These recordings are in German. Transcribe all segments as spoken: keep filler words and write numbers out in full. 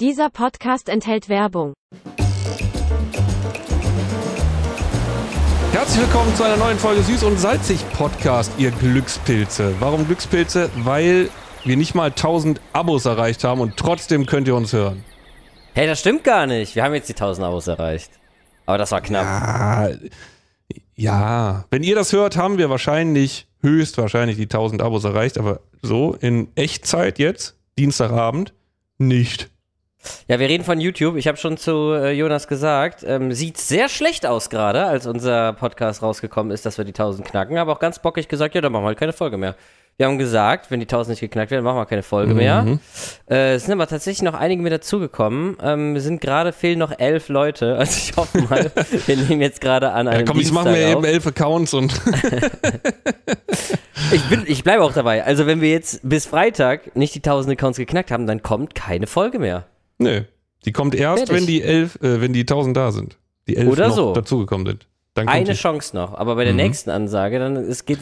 Dieser Podcast enthält Werbung. Herzlich willkommen zu einer neuen Folge Süß und Salzig Podcast, ihr Glückspilze. Warum Glückspilze? Weil wir nicht mal tausend Abos erreicht haben und trotzdem könnt ihr uns hören. Hey, das stimmt gar nicht. Wir haben jetzt die tausend Abos erreicht. Aber das war knapp. Ja, ja. Wenn ihr das hört, haben wir wahrscheinlich, höchstwahrscheinlich die tausend Abos erreicht. Aber so in Echtzeit jetzt, Dienstagabend, nicht. Ja, wir reden von YouTube. Ich habe schon zu äh, Jonas gesagt, ähm, sieht sehr schlecht aus gerade, als unser Podcast rausgekommen ist, dass wir die tausend knacken. Aber auch ganz bockig gesagt, ja, dann machen wir halt keine Folge mehr. Wir haben gesagt, wenn die tausend nicht geknackt werden, machen wir keine Folge mhm. mehr. Äh, es sind aber tatsächlich noch einige mit dazugekommen. Ähm, wir sind gerade, fehlen noch elf Leute. Also ich hoffe mal, wir nehmen jetzt gerade an einem ja, komm, Dienstag auf. Komm, jetzt machen wir auf. Eben elf Accounts und... Ich, bin, ich bleibe auch dabei. Also wenn wir jetzt bis Freitag nicht die tausend Accounts geknackt haben, dann kommt keine Folge mehr. Nö, die kommt erst, Fertig. wenn die elf, äh, wenn die tausend da sind. Die elf Oder noch so. dazugekommen sind. Dann kommt Eine die. Chance noch, aber bei der mhm. nächsten Ansage, dann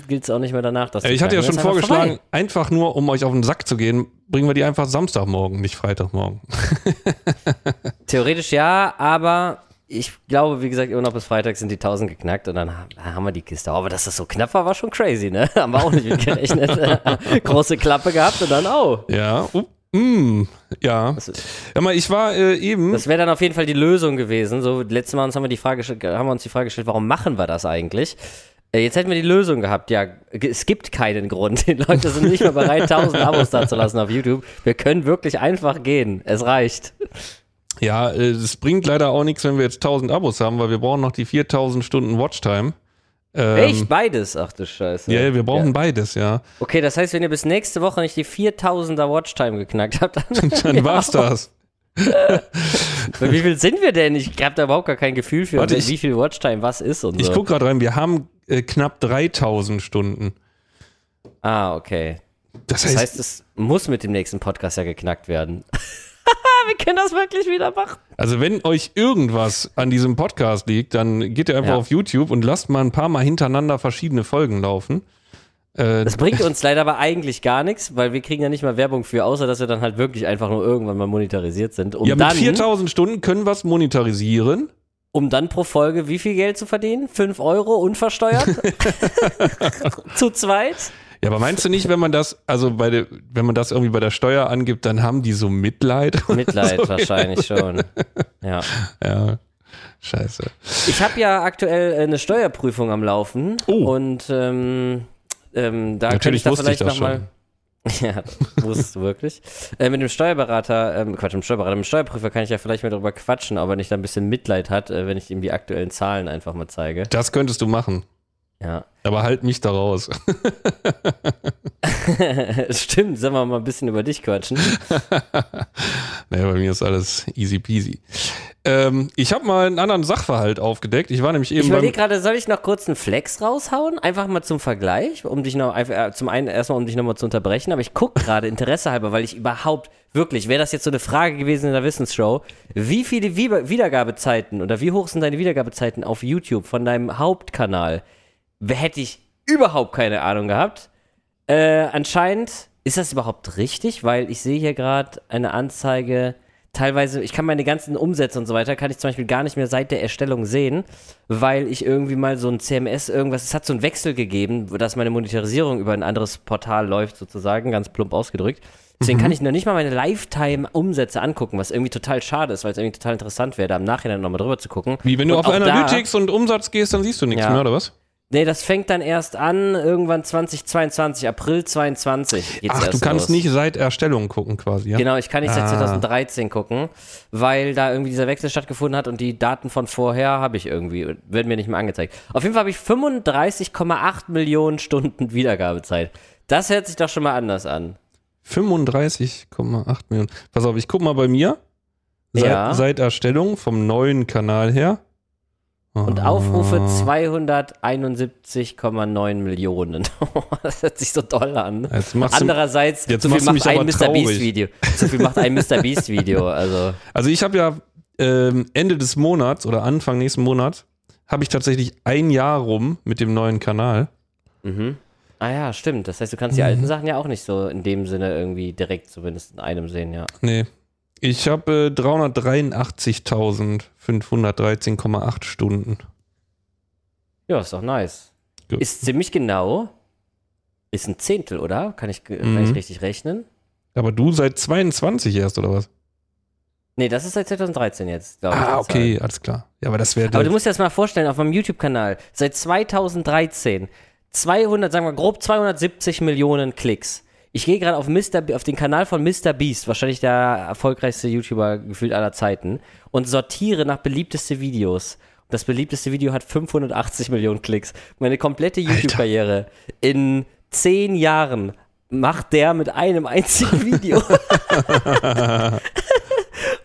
gilt es auch nicht mehr danach, dass äh, Ich hatte ja schon vorgeschlagen, vorbei. einfach nur, um euch auf den Sack zu gehen, bringen wir die einfach Samstagmorgen, nicht Freitagmorgen. Theoretisch ja, aber ich glaube, wie gesagt, immer noch bis Freitag sind die tausend geknackt und dann haben wir die Kiste. Aber dass das so knapp war, war schon crazy, ne? Haben wir auch nicht mit gerechnet. Große Klappe gehabt und dann auch. Ja, uh. Mm, ja. ja mal, ich war äh, eben. Das wäre dann auf jeden Fall die Lösung gewesen. So, letztes Mal haben wir, die Frage, haben wir uns die Frage gestellt, warum machen wir das eigentlich? Äh, jetzt hätten wir die Lösung gehabt. Ja, es gibt keinen Grund. Die Leute sind nicht mehr bereit, tausend Abos da zu lassen auf YouTube. Wir können wirklich einfach gehen. Es reicht. Ja, äh, es bringt leider auch nichts, wenn wir jetzt tausend Abos haben, weil wir brauchen noch die viertausend Stunden Watchtime. Ähm, Echt? Beides? Ach du Scheiße. Ja, yeah, wir brauchen ja. beides, ja. Okay, das heißt, wenn ihr bis nächste Woche nicht die viertausender Watchtime geknackt habt, dann... dann war's das. Wie viel sind wir denn? Ich hab da überhaupt gar kein Gefühl für, Warte, ich, wie viel Watchtime was ist und so. Ich guck gerade rein, wir haben äh, knapp dreitausend Stunden. Ah, okay. Das, das heißt, heißt, es muss mit dem nächsten Podcast ja geknackt werden. Wir können das wirklich wieder machen. Also wenn euch irgendwas an diesem Podcast liegt, dann geht ihr einfach ja. auf YouTube und lasst mal ein paar Mal hintereinander verschiedene Folgen laufen. Äh, das bringt uns leider aber eigentlich gar nichts, weil wir kriegen ja nicht mal Werbung für, außer dass wir dann halt wirklich einfach nur irgendwann mal monetarisiert sind. Um ja, mit dann, viertausend Stunden können wir es monetarisieren. Um dann pro Folge wie viel Geld zu verdienen? fünf Euro unversteuert? Zu zweit? Ja, aber meinst du nicht, wenn man das, also bei der, wenn man das irgendwie bei der Steuer angibt, dann haben die so Mitleid? Mitleid so wahrscheinlich schon. Ja. Ja. Scheiße. Ich habe ja aktuell eine Steuerprüfung am Laufen oh. und ähm, ähm, da könnte ich da vielleicht nochmal. Ja, das wusstest du wirklich. Äh, mit dem Steuerberater, ähm, Quatsch, mit dem Steuerberater, mit dem Steuerprüfer kann ich ja vielleicht mal drüber quatschen, ob er nicht ein bisschen Mitleid hat, äh, wenn ich ihm die aktuellen Zahlen einfach mal zeige. Das könntest du machen. Ja. Aber halt mich da raus. Stimmt, sollen wir mal ein bisschen über dich quatschen? Naja, bei mir ist alles easy peasy. Ähm, ich habe mal einen anderen Sachverhalt aufgedeckt. Ich war nämlich eben. Ich überlege gerade, soll ich noch kurz einen Flex raushauen? Einfach mal zum Vergleich, um dich noch, äh, zum einen erstmal, um dich nochmal zu unterbrechen, aber ich gucke gerade Interesse halber, weil ich überhaupt, wirklich, wäre das jetzt so eine Frage gewesen in der Wissensshow, wie viele Wiedergabezeiten oder wie hoch sind deine Wiedergabezeiten auf YouTube von deinem Hauptkanal? Hätte ich überhaupt keine Ahnung gehabt. Äh, anscheinend ist das überhaupt richtig, weil ich sehe hier gerade eine Anzeige, teilweise, ich kann meine ganzen Umsätze und so weiter, kann ich zum Beispiel gar nicht mehr seit der Erstellung sehen, weil ich irgendwie mal so ein C M S irgendwas, es hat so einen Wechsel gegeben, dass meine Monetarisierung über ein anderes Portal läuft sozusagen, ganz plump ausgedrückt. Deswegen mhm. kann ich noch nicht mal meine Lifetime-Umsätze angucken, was irgendwie total schade ist, weil es irgendwie total interessant wäre, da im Nachhinein nochmal drüber zu gucken. Wie, wenn du und auf Analytics da, und Umsatz gehst, dann siehst du nichts ja. mehr, oder was? Nee, das fängt dann erst an, irgendwann zweitausendzweiundzwanzig, April zweiundzwanzig geht's Ach, erst du kannst los. nicht seit Erstellung gucken quasi, ja? Genau, ich kann nicht ah. seit zweitausenddreizehn gucken, weil da irgendwie dieser Wechsel stattgefunden hat und die Daten von vorher habe ich irgendwie, werden mir nicht mehr angezeigt. Auf jeden Fall habe ich fünfunddreißig Komma acht Millionen Stunden Wiedergabezeit. Das hört sich doch schon mal anders an. fünfunddreißig Komma acht Millionen. Pass auf, ich guck mal bei mir. Seit, ja. seit Erstellung vom neuen Kanal her. Und Aufrufe zweihunderteinundsiebzig Komma neun Millionen. Das hört sich so doll an. Jetzt machst du, Andererseits, jetzt so viel macht ein Mister Beast Video. So viel macht ein Mister Beast Video. Also, also ich habe ja ähm, Ende des Monats oder Anfang nächsten Monats habe ich tatsächlich ein Jahr rum mit dem neuen Kanal. Mhm. Ah ja, stimmt. Das heißt, du kannst die mhm. alten Sachen ja auch nicht so in dem Sinne irgendwie direkt zumindest in einem sehen, ja. Nee. Ich habe äh, dreihundertdreiundachtzigtausendfünfhundertdreizehn Komma acht Stunden. Ja, ist doch nice. Gut. Ist ziemlich genau. Ist ein Zehntel, oder? Kann ich, mhm. kann ich richtig rechnen? Aber du seit zweiundzwanzig erst, oder was? Nee, das ist seit zweitausenddreizehn jetzt, glaube ich. Ah, okay, alles klar. Ja, aber das wäre. Aber du musst dir das mal vorstellen, auf meinem YouTube-Kanal, seit zweitausenddreizehn, zweihundert, sagen wir grob zweihundertsiebzig Millionen Klicks. Ich gehe gerade auf, auf den Kanal von Mister Beast, wahrscheinlich der erfolgreichste YouTuber gefühlt aller Zeiten, und sortiere nach beliebteste Videos. Das beliebteste Video hat fünfhundertachtzig Millionen Klicks. Meine komplette YouTube-Karriere in zehn Jahren macht der mit einem einzigen Video.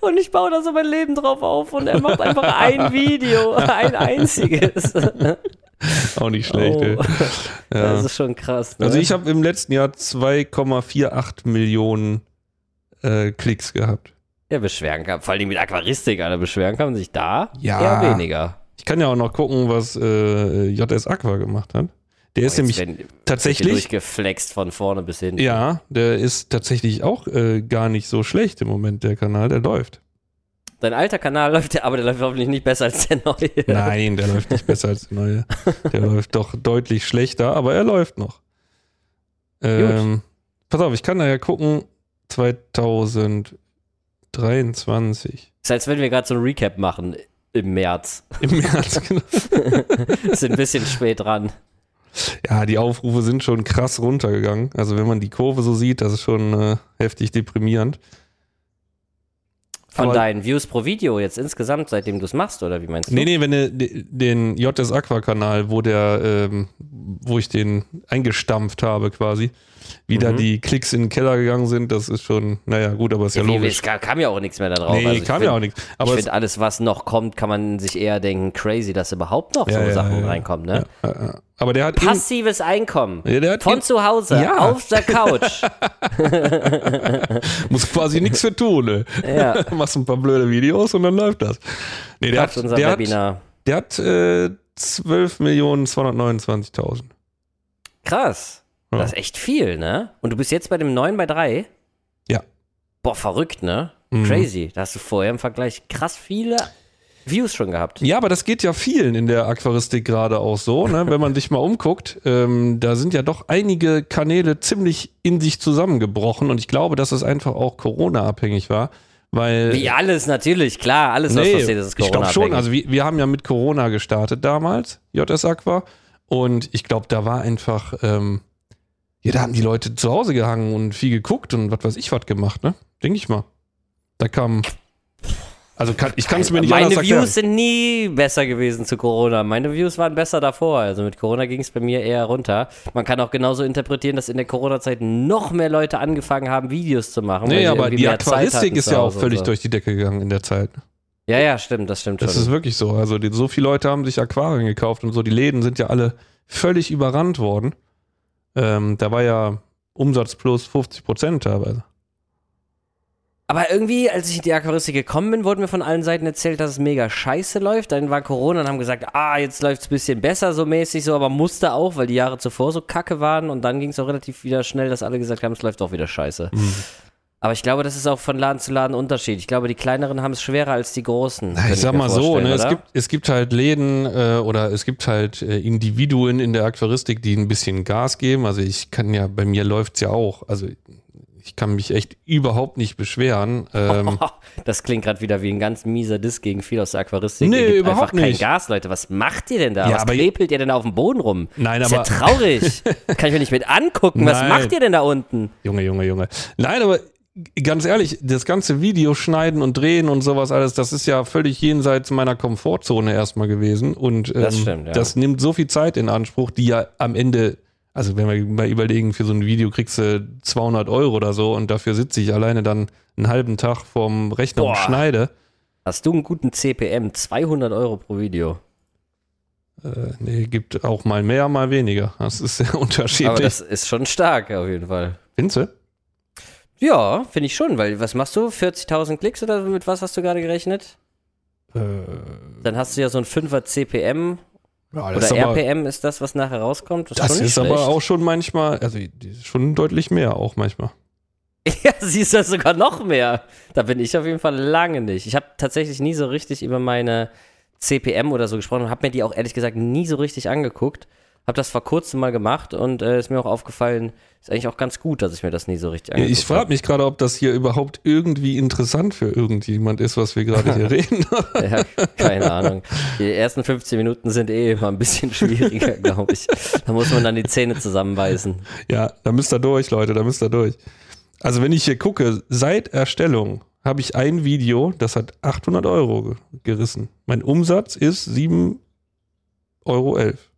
Und ich baue da so mein Leben drauf auf und er macht einfach ein Video, ein einziges. Auch nicht schlecht, oh. ey. Ja. Das ist schon krass. Ne? Also ich habe im letzten Jahr zwei Komma acht vier Millionen äh, Klicks gehabt. Ja, beschweren kann, vor allem mit Aquaristik, Alter, beschweren kann man sich da ja. eher weniger. Ich kann ja auch noch gucken, was äh, J S Aqua gemacht hat. Der oh, ist nämlich wenn, tatsächlich durchgeflext von vorne bis hinten. Ja, der ist tatsächlich auch äh, gar nicht so schlecht im Moment, der Kanal, der läuft. Dein alter Kanal läuft ja, aber der läuft hoffentlich nicht besser als der neue. Nein, der läuft nicht besser als der neue. Der läuft doch deutlich schlechter, aber er läuft noch. Ähm, pass auf, ich kann da ja gucken, zweitausenddreiundzwanzig. Das ist, als wenn wir gerade so ein Recap machen im März. Im März, genau. Sind ein bisschen spät dran. Ja, die Aufrufe sind schon krass runtergegangen. Also wenn man die Kurve so sieht, das ist schon äh, heftig deprimierend. Von aber deinen Views pro Video jetzt insgesamt, seitdem du es machst, oder wie meinst du? Nee, nee, wenn du den J S Aqua-Kanal, wo der, ähm, wo ich den eingestampft habe quasi, wie mhm. da die Klicks in den Keller gegangen sind, das ist schon, naja, gut, aber ist ja, ja logisch. Es kam ja auch nichts mehr da drauf. Nee, also kam find, ja auch nichts. Aber ich finde, alles, was noch kommt, kann man sich eher denken, crazy, dass überhaupt noch ja, so ja, Sachen ja, reinkommen, ne? Ja, ja, ja. Aber der hat passives Einkommen. Ja, der hat von zu Hause, ja. auf der Couch. Muss quasi nichts für tun, ne? Ja. Machst ein paar blöde Videos und dann läuft das. Nee, der, hat, der, hat, der hat äh, zwölf Millionen zweihundertneunundzwanzigtausend. Krass. Ja. Das ist echt viel, ne? Und du bist jetzt bei dem neun bei drei? Ja. Boah, verrückt, ne? Mhm. Crazy. Da hast du vorher im Vergleich krass viele Views schon gehabt. Ja, aber das geht ja vielen in der Aquaristik gerade auch so, ne? Wenn man sich mal umguckt, ähm, da sind ja doch einige Kanäle ziemlich in sich zusammengebrochen und ich glaube, dass es einfach auch Corona-abhängig war, weil... Wie alles natürlich, klar, alles nee, was passiert ist, ist Corona-abhängig. Ich glaube schon, also wir, wir haben ja mit Corona gestartet damals, J S Aqua, und ich glaube, da war einfach, ähm, ja, da haben die Leute zu Hause gehangen und viel geguckt und was weiß ich was gemacht, ne? Denke ich mal. Da kam... Also kann, ich kann es mir nicht anders erklären. Meine Views sind nie besser gewesen zu Corona. Meine Views waren besser davor. Also mit Corona ging es bei mir eher runter. Man kann auch genauso interpretieren, dass in der Corona-Zeit noch mehr Leute angefangen haben, Videos zu machen. Nee, aber die Aquaristik ist ja auch völlig durch die Decke gegangen in der Zeit. Ja, ja, stimmt, das stimmt schon. Das ist wirklich so. Also die, so viele Leute haben sich Aquarien gekauft und so. Die Läden sind ja alle völlig überrannt worden. Ähm, da war ja Umsatz plus fünfzig Prozent teilweise. Aber irgendwie, als ich in die Aquaristik gekommen bin, wurde mir von allen Seiten erzählt, dass es mega scheiße läuft. Dann war Corona und haben gesagt, ah, jetzt läuft es ein bisschen besser so mäßig so, aber musste auch, weil die Jahre zuvor so kacke waren. Und dann ging es auch relativ wieder schnell, dass alle gesagt haben, es läuft auch wieder scheiße. Mhm. Aber ich glaube, das ist auch von Laden zu Laden Unterschied. Ich glaube, die kleineren haben es schwerer als die großen. Na, ich sag mal so, ne, es gibt, es gibt halt Läden äh, oder es gibt halt äh, Individuen in der Aquaristik, die ein bisschen Gas geben. Also ich kann ja, bei mir läuft es ja auch, also... Ich kann mich echt überhaupt nicht beschweren. Ähm, das klingt gerade wieder wie ein ganz mieser Diss gegen viel aus der Aquaristik. Nee, gibt überhaupt einfach nicht. Kein Gas, Leute. Was macht ihr denn da? Ja, was klebelt ihr denn da auf dem Boden rum? Nein, ist aber... Ist ja traurig. Kann ich mir nicht mit angucken. Nein. Was macht ihr denn da unten? Junge, Junge, Junge. Nein, aber ganz ehrlich, das ganze Video schneiden und drehen und sowas alles, das ist ja völlig jenseits meiner Komfortzone erstmal gewesen. Und ähm, das, stimmt, ja. das nimmt so viel Zeit in Anspruch, die ja am Ende... Also wenn wir mal überlegen, für so ein Video kriegst du zweihundert Euro oder so und dafür sitze ich alleine dann einen halben Tag vorm Rechner Boah. Und schneide. Hast du einen guten C P M? zweihundert Euro pro Video. Äh, nee, gibt auch mal mehr, mal weniger. Das ist sehr unterschiedlich. Aber das ist schon stark auf jeden Fall. Findest du? Ja, finde ich schon, weil was machst du? vierzigtausend Klicks oder mit was hast du gerade gerechnet? Äh, dann hast du ja so ein Fünfer C P M. Ja, oder ist R P M aber, ist das, was nachher rauskommt. Das, das ist, ist aber auch schon manchmal, also schon deutlich mehr auch manchmal. Ja, siehst du, sogar noch mehr. Da bin ich auf jeden Fall lange nicht. Ich habe tatsächlich nie so richtig über meine C P M oder so gesprochen und habe mir die auch ehrlich gesagt nie so richtig angeguckt. Habe das vor kurzem mal gemacht und äh, ist mir auch aufgefallen, ist eigentlich auch ganz gut, dass ich mir das nie so richtig angeguckt habe. Ich frage mich gerade, ob das hier überhaupt irgendwie interessant für irgendjemand ist, was wir gerade hier reden. Ja, keine Ahnung. Die ersten fünfzehn Minuten sind eh immer ein bisschen schwieriger, glaube ich. Da muss man dann die Zähne zusammenbeißen. Ja, da müsst ihr durch, Leute, da müsst ihr durch. Also wenn ich hier gucke, seit Erstellung habe ich ein Video, das hat achthundert Euro gerissen. Mein Umsatz ist sieben Euro elf.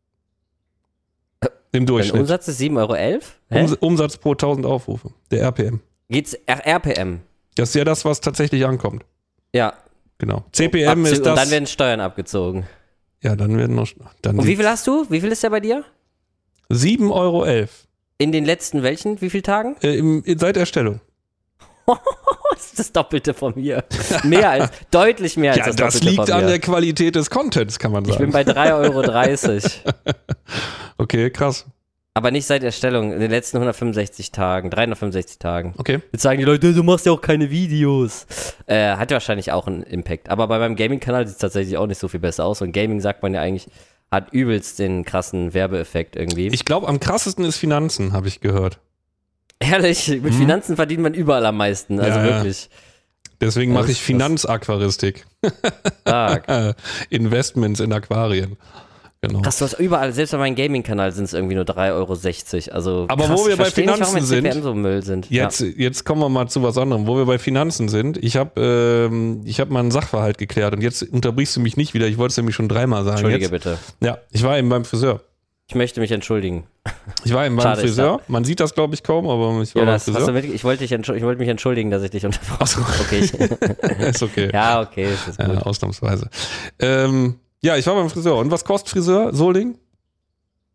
Im Durchschnitt. Dein Umsatz ist sieben Euro elf? Umsatz pro tausend Aufrufe, der R P M. Geht's R P M? Das ist ja das, was tatsächlich ankommt. Ja. Genau. C P M Abzug, ist das. Und dann werden Steuern abgezogen. Ja, dann werden noch. Dann und wie viel hast du? Wie viel ist der bei dir? sieben Euro elf. In den letzten welchen? Wie vielen Tagen? Äh, im, seit Erstellung. Das ist das Doppelte von mir. Mehr als, deutlich mehr als ja, das Doppelte von mir. Ja, das liegt an der Qualität des Contents, kann man sagen. Ich bin bei drei Euro dreißig. Okay, krass. Aber nicht seit Erstellung, in den letzten hundertfünfundsechzig Tagen, dreihundertfünfundsechzig Tagen. Okay. Jetzt sagen die Leute, du machst ja auch keine Videos. Äh, hat wahrscheinlich auch einen Impact. Aber bei meinem Gaming-Kanal sieht es tatsächlich auch nicht so viel besser aus. Und Gaming, sagt man ja eigentlich, hat übelst den krassen Werbeeffekt irgendwie. Ich glaube, am krassesten ist Finanzen, habe ich gehört. Ehrlich, mit hm. Finanzen verdient man überall am meisten, also ja, wirklich. Deswegen mache ich Finanzaquaristik. Investments in Aquarien. Genau. Krass, du hast überall, selbst bei meinem Gaming-Kanal sind es irgendwie nur drei Euro sechzig. Also, aber krass, wo wir bei Finanzen nicht, sind, C P M so Müll sind. Jetzt, ja. jetzt kommen wir mal zu was anderem. Wo wir bei Finanzen sind, ich habe ähm, ich hab mal einen Sachverhalt geklärt und jetzt unterbrichst du mich nicht wieder. Ich wollte es nämlich schon dreimal sagen. Entschuldige jetzt. bitte. Ja, ich war eben beim Friseur. Ich möchte mich entschuldigen. Ich war eben beim Schade, Friseur. Man sieht das, glaube ich, kaum, aber ich war Jonas, beim Friseur. Mit, ich, wollte dich entschuldigen, ich wollte mich entschuldigen, dass ich dich unterbrochen habe. Okay. Ist okay. Ja, okay. Ist gut. Ja, ausnahmsweise. Ähm, ja, ich war beim Friseur. Und was kostet Friseur Soling?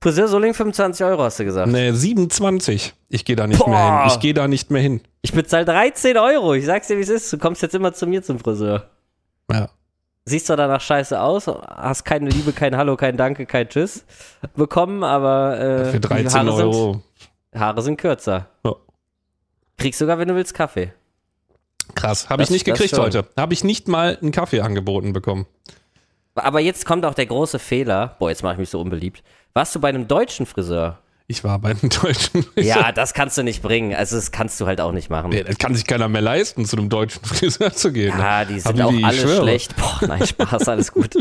Friseur Soling fünfundzwanzig Euro, hast du gesagt. Nee, siebenundzwanzig. Ich gehe da nicht Boah. mehr hin. Ich gehe da nicht mehr hin. Ich bezahle dreizehn Euro. Ich sag's dir, wie es ist. Du kommst jetzt immer zu mir zum Friseur. Ja. Siehst zwar danach scheiße aus, hast keine Liebe, kein Hallo, kein Danke, kein Tschüss bekommen, aber äh, für dreizehn Haare Euro. Sind, Haare sind kürzer. Ja. Kriegst sogar, wenn du willst, Kaffee. Krass, habe ich nicht gekriegt heute. Habe ich nicht mal einen Kaffee angeboten bekommen. Aber jetzt kommt auch der große Fehler. Boah, jetzt mache ich mich so unbeliebt. Warst du bei einem deutschen Friseur? Ich war bei einem deutschen Friseur. Ja, das kannst du nicht bringen. Also das kannst du halt auch nicht machen. Ja, das kann sich keiner mehr leisten, zu einem deutschen Friseur zu gehen. Ja, die sind Haben auch die, alle schwöre. schlecht. Boah, nein, Spaß, alles gut.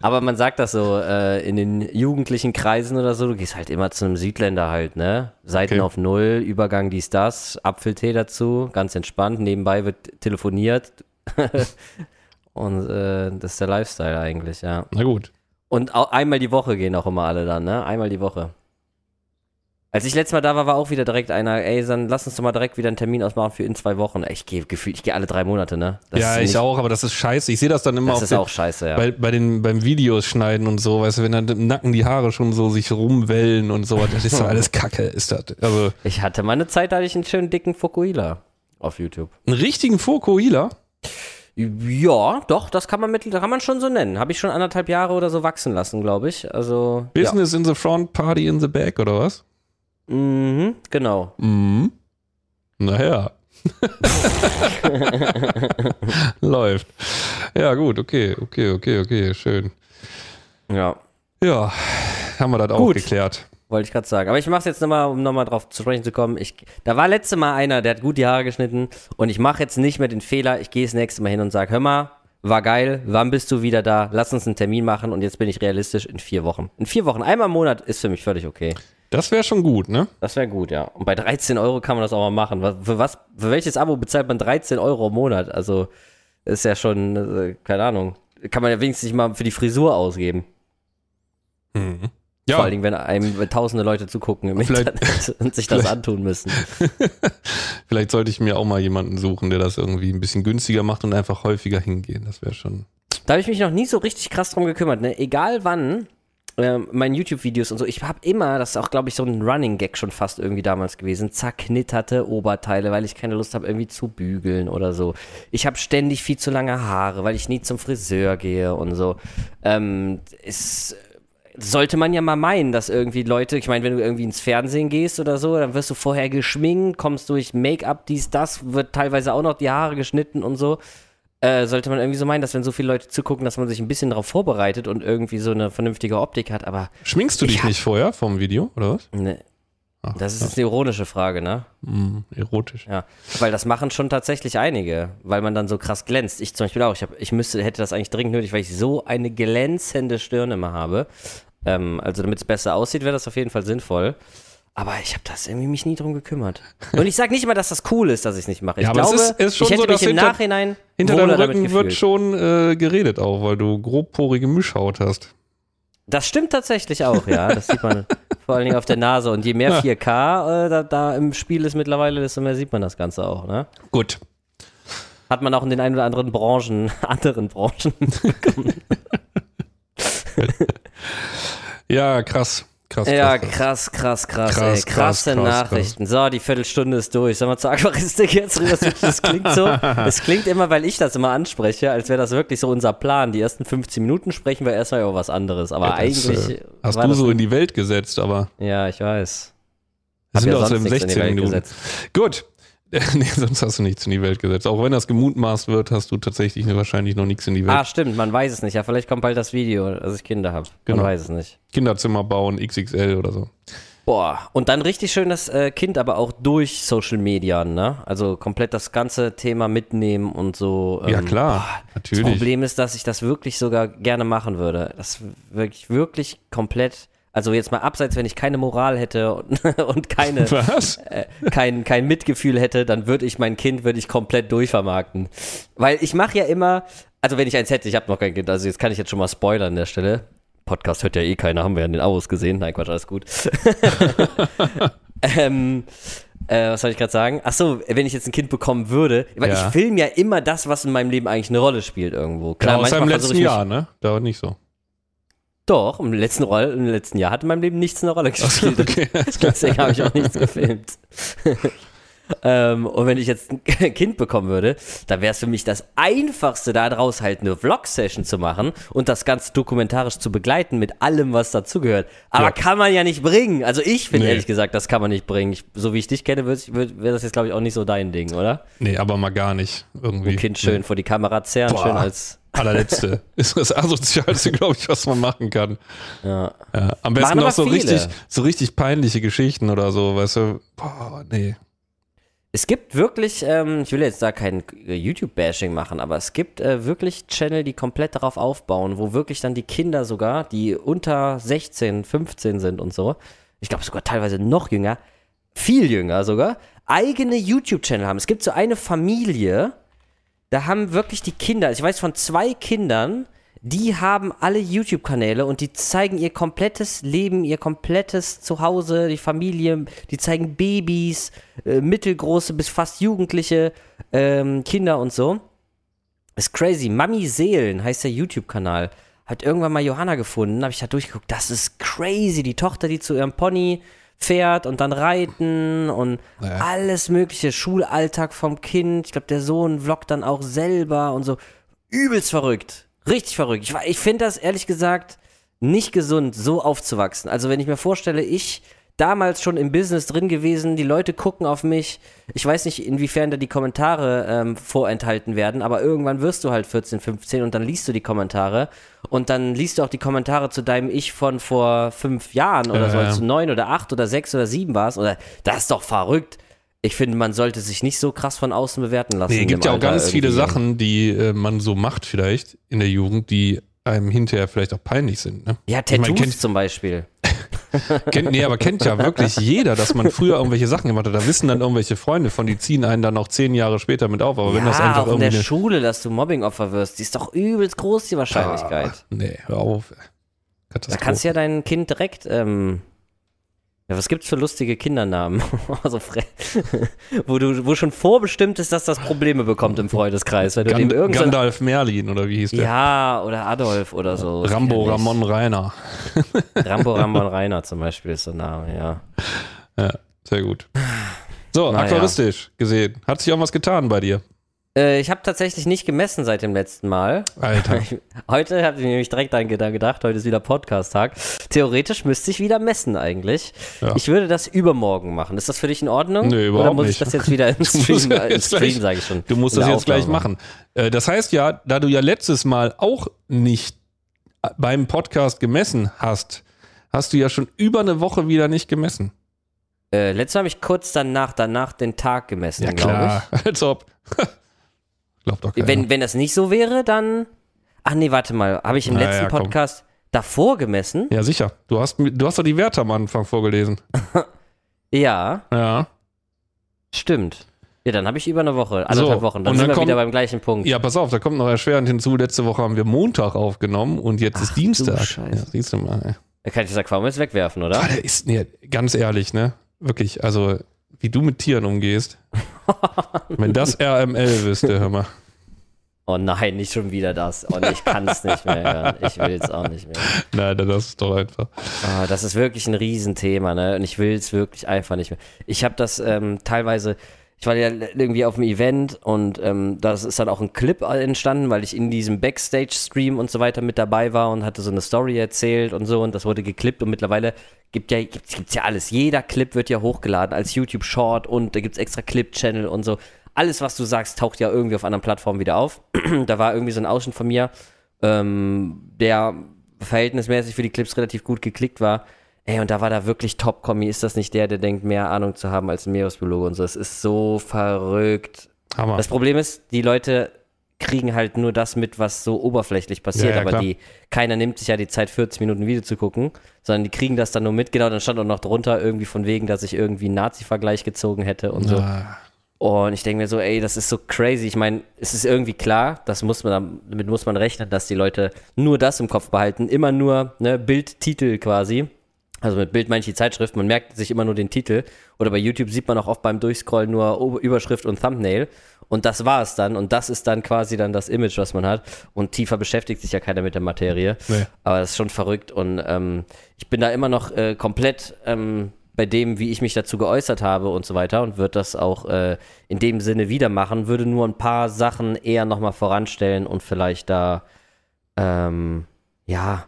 Aber man sagt das so äh, in den jugendlichen Kreisen oder so, du gehst halt immer zu einem Südländer halt, ne? Seiten okay. auf Null, Übergang dies, das, Apfeltee dazu, ganz entspannt. Nebenbei wird telefoniert. Und äh, das ist der Lifestyle eigentlich, ja. Na gut. Und auch einmal die Woche gehen auch immer alle dann, ne? Einmal die Woche. Als ich letztes Mal da war, war auch wieder direkt einer, ey, dann lass uns doch mal direkt wieder einen Termin ausmachen für in zwei Wochen. Ich gehe gefühlt, ich gehe alle drei Monate, ne? Das ja, ich auch, aber das ist scheiße. Ich sehe das dann immer das auf ist den, auch scheiße, ja. bei, bei den, beim Videos schneiden und so, weißt du, wenn dann im Nacken die Haare schon so sich rumwellen und so, das ist doch alles Kacke, ist das. Also, ich hatte mal eine Zeit, da hatte ich einen schönen dicken Fokuhila auf YouTube. Einen richtigen Fokuhila? Ja, doch, das kann man mit, kann man schon so nennen. Habe ich schon anderthalb Jahre oder so wachsen lassen, glaube ich. Also, Business ja. in the front, Party in the back, oder was? Mhm, genau. Mhm. Naja. Läuft. Ja, gut, okay, okay, okay, okay, schön. Ja. Ja, haben wir das gut. auch geklärt. Wollte ich gerade sagen. Aber ich mache es jetzt nochmal, um nochmal drauf zu sprechen zu kommen. Ich, da war letztes Mal einer, der hat gut die Haare geschnitten und ich mache jetzt nicht mehr den Fehler. Ich gehe das nächste Mal hin und sage, hör mal, war geil, wann bist du wieder da? Lass uns einen Termin machen und jetzt bin ich realistisch in vier Wochen. In vier Wochen, einmal im Monat ist für mich völlig okay. Das wäre schon gut, ne? Das wäre gut, ja. Und bei dreizehn Euro kann man das auch mal machen. Für was, für welches Abo bezahlt man dreizehn Euro im Monat? Also, ist ja schon, keine Ahnung. Kann man ja wenigstens nicht mal für die Frisur ausgeben. Mhm. Ja. Vor allen Dingen, wenn einem tausende Leute zugucken im vielleicht, Internet und sich das antun müssen. Vielleicht sollte ich mir auch mal jemanden suchen, der das irgendwie ein bisschen günstiger macht und einfach häufiger hingehen. Das wäre schon... Da habe ich mich noch nie so richtig krass drum gekümmert, ne? Egal wann... meinen YouTube-Videos und so, ich habe immer, das ist auch, glaube ich, so ein Running-Gag schon fast irgendwie damals gewesen, zerknitterte Oberteile, weil ich keine Lust habe, irgendwie zu bügeln oder so. Ich habe ständig viel zu lange Haare, weil ich nie zum Friseur gehe und so. Ähm, ist, sollte man ja mal meinen, dass irgendwie Leute, ich meine, wenn du irgendwie ins Fernsehen gehst oder so, dann wirst du vorher geschminkt, kommst durch Make-up, dies, das, wird teilweise auch noch die Haare geschnitten und so. Äh, sollte man irgendwie so meinen, dass wenn so viele Leute zugucken, dass man sich ein bisschen darauf vorbereitet und irgendwie so eine vernünftige Optik hat, aber... Schminkst du dich hab... nicht vorher vom Video, oder was? Nee. Ach, das ist das. Eine ironische Frage, ne? Mm, erotisch. Ja, weil das machen schon tatsächlich einige, weil man dann so krass glänzt. Ich zum Beispiel auch, ich, hab, ich müsste, hätte das eigentlich dringend nötig, weil ich so eine glänzende Stirn immer habe. Ähm, also damit es besser aussieht, wäre das auf jeden Fall sinnvoll. Aber ich habe das irgendwie mich nie drum gekümmert. Und ich sage nicht immer, dass das cool ist, dass ich es nicht mache. Ich ja, glaube, es ist, ist schon ich hätte so, mich im hinter, Nachhinein hinter deinem Rücken wird schon äh, geredet auch, weil du grobporige Mischhaut hast. Das stimmt tatsächlich auch, ja. Das sieht man vor allen Dingen auf der Nase. Und je mehr vier K äh, da, da im Spiel ist mittlerweile, desto mehr sieht man das Ganze auch, ne? Gut. Hat man auch in den ein oder anderen Branchen, anderen Branchen bekommen. Ja, krass. Krass, krass, ja, krass, krass, krass, krass, krass ey. Krasse krass, Nachrichten. Krass. So, die Viertelstunde ist durch. Sollen wir zur Aquaristik jetzt rüber? Das klingt so, das klingt immer, weil ich das immer anspreche, als wäre das wirklich so unser Plan. Die ersten fünfzehn Minuten sprechen wir erstmal über was anderes. Aber ja, das, eigentlich. Äh, hast du so in die Welt gesetzt, aber. Ja, ich weiß. Das sind ja auch so sechzehn Minuten. Gut. Nee, sonst hast du nichts in die Welt gesetzt. Auch wenn das gemutmaßt wird, hast du tatsächlich wahrscheinlich noch nichts in die Welt. Ah, stimmt, man weiß es nicht. Ja, vielleicht kommt bald das Video, dass ich Kinder habe. Genau. Man weiß es nicht. Kinderzimmer bauen, X X L oder so. Boah, und dann richtig schön das äh, Kind aber auch durch Social Media, ne? Also komplett das ganze Thema mitnehmen und so. Ähm, ja, klar, boah, natürlich. Das Problem ist, dass ich das wirklich sogar gerne machen würde. Das wirklich, wirklich komplett... Also jetzt mal abseits, wenn ich keine Moral hätte und, und keine Was? Äh, kein, kein Mitgefühl hätte, dann würde ich mein Kind würde ich komplett durchvermarkten. Weil ich mache ja immer, also wenn ich eins hätte, ich habe noch kein Kind, also jetzt kann ich jetzt schon mal spoilern an der Stelle. Podcast hört ja eh keiner, haben wir ja in den Abos gesehen. Nein, Quatsch, alles gut. ähm, äh, was soll ich gerade sagen? Ach so, wenn ich jetzt ein Kind bekommen würde, weil ja. ich filme ja immer das, was in meinem Leben eigentlich eine Rolle spielt irgendwo. Klar, ja, aus seinem letzten Jahr, ne? Da war nicht so. Doch, im letzten, Roll, im letzten Jahr hat in meinem Leben nichts eine Rolle gespielt. Okay, deswegen habe ich auch nichts gefilmt. ähm, und wenn ich jetzt ein Kind bekommen würde, dann wäre es für mich das Einfachste, daraus halt eine Vlog-Session zu machen und das Ganze dokumentarisch zu begleiten mit allem, was dazugehört. Aber ja. kann man ja nicht bringen. Also ich finde nee. ehrlich gesagt, das kann man nicht bringen. Ich, so wie ich dich kenne, wäre das jetzt, glaube ich, auch nicht so dein Ding, oder? Nee, aber mal gar nicht. Irgendwie. Ein Kind schön nee. vor die Kamera zerren, Boah. schön als... Allerletzte. Ist das Asozialste, glaube ich, was man machen kann. Ja. Ja, am besten noch so richtig, so richtig peinliche Geschichten oder so, weißt du. Boah, nee. Es gibt wirklich, ähm, ich will jetzt da kein YouTube-Bashing machen, aber es gibt äh, wirklich Channel, die komplett darauf aufbauen, wo wirklich dann die Kinder sogar, die unter sechzehn, fünfzehn sind und so, ich glaube sogar teilweise noch jünger, viel jünger sogar, eigene YouTube-Channel haben. Es gibt so eine Familie, da haben wirklich die Kinder, ich weiß von zwei Kindern, die haben alle YouTube-Kanäle und die zeigen ihr komplettes Leben, ihr komplettes Zuhause, die Familie, die zeigen Babys, äh, mittelgroße bis fast jugendliche ähm, Kinder und so. Ist crazy. Mami Seelen heißt der YouTube-Kanal. Hat irgendwann mal Johanna gefunden, habe ich da durchgeguckt. Das ist crazy. Die Tochter, die zu ihrem Pony fährt und dann reiten und naja. alles mögliche, Schulalltag vom Kind, ich glaube der Sohn vloggt dann auch selber und so, übelst verrückt, richtig verrückt. Ich, ich finde das ehrlich gesagt nicht gesund, so aufzuwachsen. Also wenn ich mir vorstelle, ich damals schon im Business drin gewesen, die Leute gucken auf mich, ich weiß nicht inwiefern da die Kommentare ähm, vorenthalten werden, aber irgendwann wirst du halt vierzehn, fünfzehn und dann liest du die Kommentare und dann liest du auch die Kommentare zu deinem Ich von vor fünf Jahren oder äh, so, als du neun oder acht oder sechs oder sieben warst oder das ist doch verrückt. Ich finde, man sollte sich nicht so krass von außen bewerten lassen. Nee, es gibt ja auch Alter ganz viele Sachen, die äh, man so macht vielleicht in der Jugend, die einem hinterher vielleicht auch peinlich sind. Ne? Ja, Tattoos ich mein, kennt, zum Beispiel. kennt, nee, aber kennt ja wirklich jeder, dass man früher irgendwelche Sachen gemacht hat. Da wissen dann irgendwelche Freunde von, die ziehen einen dann auch zehn Jahre später mit auf. Aber ja, wenn das einfach auch irgendwie in der Schule, dass du Mobbingopfer wirst, die ist doch übelst groß, die Wahrscheinlichkeit. Ah, nee, hör auf. Da kannst du ja dein Kind direkt... Ähm Ja, was gibt's für lustige Kindernamen? Also, wo du, wo schon vorbestimmt ist, dass das Probleme bekommt im Freundeskreis. Wenn du Gand, dem Gandalf Merlin oder wie hieß der? Ja, oder Adolf oder so. Rambo ja Ramon Reiner. Rambo Ramon Reiner zum Beispiel ist der Name, ja. Ja, sehr gut. So, naja. Aquaristisch gesehen. Hat sich auch was getan bei dir? Äh, ich habe tatsächlich nicht gemessen seit dem letzten Mal. Alter. Heute habe ich nämlich direkt an gedacht, heute ist wieder Podcast-Tag. Theoretisch müsste ich wieder messen eigentlich. Ja. Ich würde das übermorgen machen. Ist das für dich in Ordnung? Nee, überhaupt Oder muss nicht. ich das jetzt wieder im Stream, ja im Stream sage ich schon. Du musst das jetzt Aufnahme gleich machen. machen. Das heißt ja, da du ja letztes Mal auch nicht beim Podcast gemessen hast, hast du ja schon über eine Woche wieder nicht gemessen. Äh, letztes Mal habe ich kurz danach, danach den Tag gemessen, ja, glaube ich. Als ob. Glaubt doch keiner. Wenn, wenn das nicht so wäre, dann. Ach nee, warte mal. Habe ich im Na letzten ja, Podcast komm. davor gemessen? Ja, sicher. Du hast, du hast doch die Werte am Anfang vorgelesen. ja. Ja. Stimmt. Ja, dann habe ich über eine Woche, anderthalb so, Wochen. Dann, dann sind wir kommt, wieder beim gleichen Punkt. Ja, pass auf, da kommt noch erschwerend hinzu. Letzte Woche haben wir Montag aufgenommen und jetzt Ach, ist Dienstag. Du Scheiße. Ja, siehst du mal. Da kann ich das Aquarium jetzt wegwerfen, oder? Alter, ist, nee, ganz ehrlich, ne? Wirklich, also wie du mit Tieren umgehst. Wenn das R M L wüsste, hör mal. Oh nein, nicht schon wieder das. Oh nee, ich kann es nicht mehr hören. Ich will es auch nicht mehr. Nein, dann lass es doch einfach. Oh, das ist wirklich ein Riesenthema, ne? Und ich will es wirklich einfach nicht mehr. Ich habe das ähm, teilweise... Ich war ja irgendwie auf dem Event und ähm, da ist dann auch ein Clip entstanden, weil ich in diesem Backstage-Stream und so weiter mit dabei war und hatte so eine Story erzählt und so und das wurde geklippt und mittlerweile gibt ja, gibt's, gibt's ja alles. Jeder Clip wird ja hochgeladen als YouTube-Short und da gibt's extra Clip-Channel und so. Alles, was du sagst, taucht ja irgendwie auf anderen Plattformen wieder auf. Da war irgendwie so ein Ausschnitt von mir, ähm, der verhältnismäßig für die Clips relativ gut geklickt war. Ey, und da war da wirklich Top-Kommi. Ist das nicht der, der denkt, mehr Ahnung zu haben als ein Meeresbiologe und so? Es ist so verrückt. Hammer. Das Problem ist, die Leute kriegen halt nur das mit, was so oberflächlich passiert. Ja, ja, aber klar. die keiner nimmt sich ja die Zeit, vierzig Minuten Video zu gucken, sondern die kriegen das dann nur mit. Genau, dann stand auch noch drunter irgendwie von wegen, dass ich irgendwie einen Nazi-Vergleich gezogen hätte und so. Ja. Und ich denke mir so, ey, das ist so crazy. Ich meine, es ist irgendwie klar, das muss man, damit muss man rechnen, dass die Leute nur das im Kopf behalten. Immer nur, ne, Bildtitel quasi. Also mit Bild meine ich die Zeitschrift, man merkt sich immer nur den Titel. Oder bei YouTube sieht man auch oft beim Durchscrollen nur Überschrift und Thumbnail. Und das war es dann. Und das ist dann quasi dann das Image, was man hat. Und tiefer beschäftigt sich ja keiner mit der Materie. Nee. Aber das ist schon verrückt. Und ähm, ich bin da immer noch äh, komplett ähm, bei dem, wie ich mich dazu geäußert habe und so weiter. Und würde das auch äh, in dem Sinne wieder machen. Würde nur ein paar Sachen eher nochmal voranstellen und vielleicht da, ähm, ja...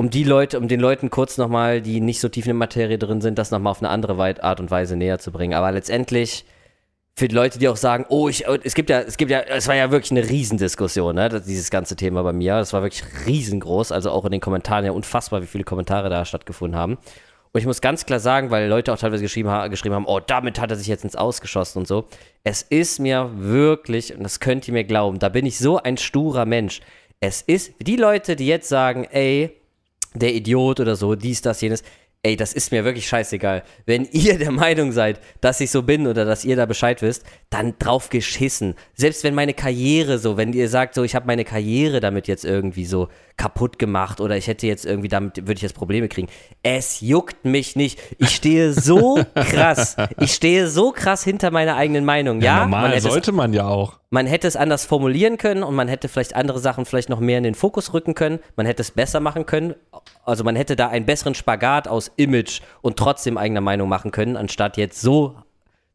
Um die Leute, um den Leuten kurz nochmal, die nicht so tief in der Materie drin sind, das nochmal auf eine andere Art und Weise näher zu bringen. Aber letztendlich für die Leute, die auch sagen, oh, ich, es gibt ja, es gibt ja, es war ja wirklich eine Riesendiskussion, ne, das, dieses ganze Thema bei mir. Das war wirklich riesengroß, also auch in den Kommentaren ja unfassbar, wie viele Kommentare da stattgefunden haben. Und ich muss ganz klar sagen, weil Leute auch teilweise geschrieben, ha- geschrieben haben, oh, damit hat er sich jetzt ins Ausgeschossen und so. Es ist mir wirklich, und das könnt ihr mir glauben, da bin ich so ein sturer Mensch. Es ist, die Leute, die jetzt sagen, ey, der Idiot oder so, dies, das, jenes. Ey, das ist mir wirklich scheißegal. Wenn ihr der Meinung seid, dass ich so bin oder dass ihr da Bescheid wisst, dann drauf geschissen. Selbst wenn meine Karriere so, wenn ihr sagt so, ich habe meine Karriere damit jetzt irgendwie so kaputt gemacht oder ich hätte jetzt irgendwie damit, würde ich jetzt Probleme kriegen. Es juckt mich nicht. Ich stehe so krass. Ich stehe so krass hinter meiner eigenen Meinung. Ja, ja normal man sollte es, man ja auch. Man hätte es anders formulieren können und man hätte vielleicht andere Sachen vielleicht noch mehr in den Fokus rücken können. Man hätte es besser machen können. Also man hätte da einen besseren Spagat aus Image und trotzdem eigener Meinung machen können, anstatt jetzt so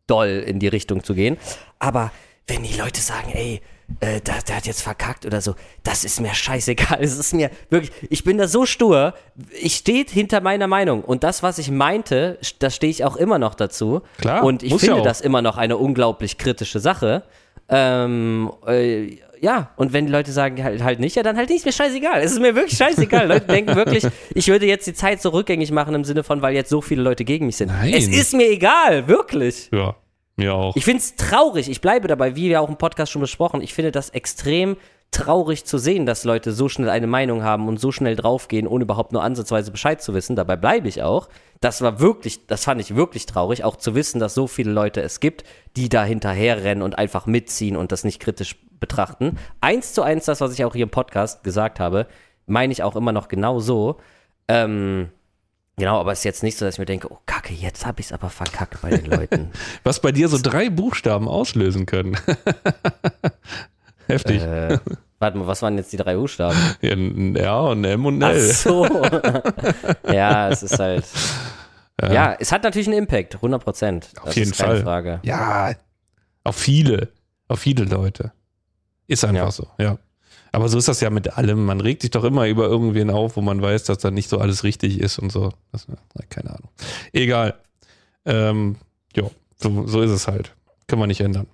doll in die Richtung zu gehen. Aber wenn die Leute sagen, ey, äh, der, der hat jetzt verkackt oder so, das ist mir scheißegal, es ist mir wirklich, ich bin da so stur, ich stehe hinter meiner Meinung und das, was ich meinte, da stehe ich auch immer noch dazu. Klar, und ich finde ja das immer noch eine unglaublich kritische Sache. Ähm, äh, ja, und wenn die Leute sagen, halt, halt nicht, ja, dann halt nicht, ist mir scheißegal. Es ist mir wirklich scheißegal. Leute denken wirklich, ich würde jetzt die Zeit so rückgängig machen im Sinne von, weil jetzt so viele Leute gegen mich sind. Nein. Es ist mir egal, wirklich. Ja, mir auch. Ich find's traurig. Ich bleibe dabei, wie wir auch im Podcast schon besprochen, ich finde das extrem traurig zu sehen, dass Leute so schnell eine Meinung haben und so schnell draufgehen, ohne überhaupt nur ansatzweise Bescheid zu wissen. Dabei bleibe ich auch. Das war wirklich, das fand ich wirklich traurig, auch zu wissen, dass so viele Leute es gibt, die da hinterherrennen und einfach mitziehen und das nicht kritisch betrachten. Eins zu eins das, was ich auch hier im Podcast gesagt habe, meine ich auch immer noch genau so. Ähm, genau, aber es ist jetzt nicht so, dass ich mir denke, oh Kacke, jetzt habe ich es aber verkackt bei den Leuten. Was bei dir so drei Buchstaben auslösen können. Heftig. Äh, warte mal, was waren jetzt die drei Buchstaben? Ja, ein R und ein M und ein L. Ach so. Ja, es ist halt... Äh, ja, es hat natürlich einen Impact, hundert Prozent. Auf jeden Fall. Das ist keine Frage. Ja, auf viele, auf viele Leute. Ist einfach ja. so, ja. Aber so ist das ja mit allem. Man regt sich doch immer über irgendwen auf, wo man weiß, dass da nicht so alles richtig ist und so. Das, keine Ahnung. Egal. Ähm, ja, so, so ist es halt. Können wir nicht ändern.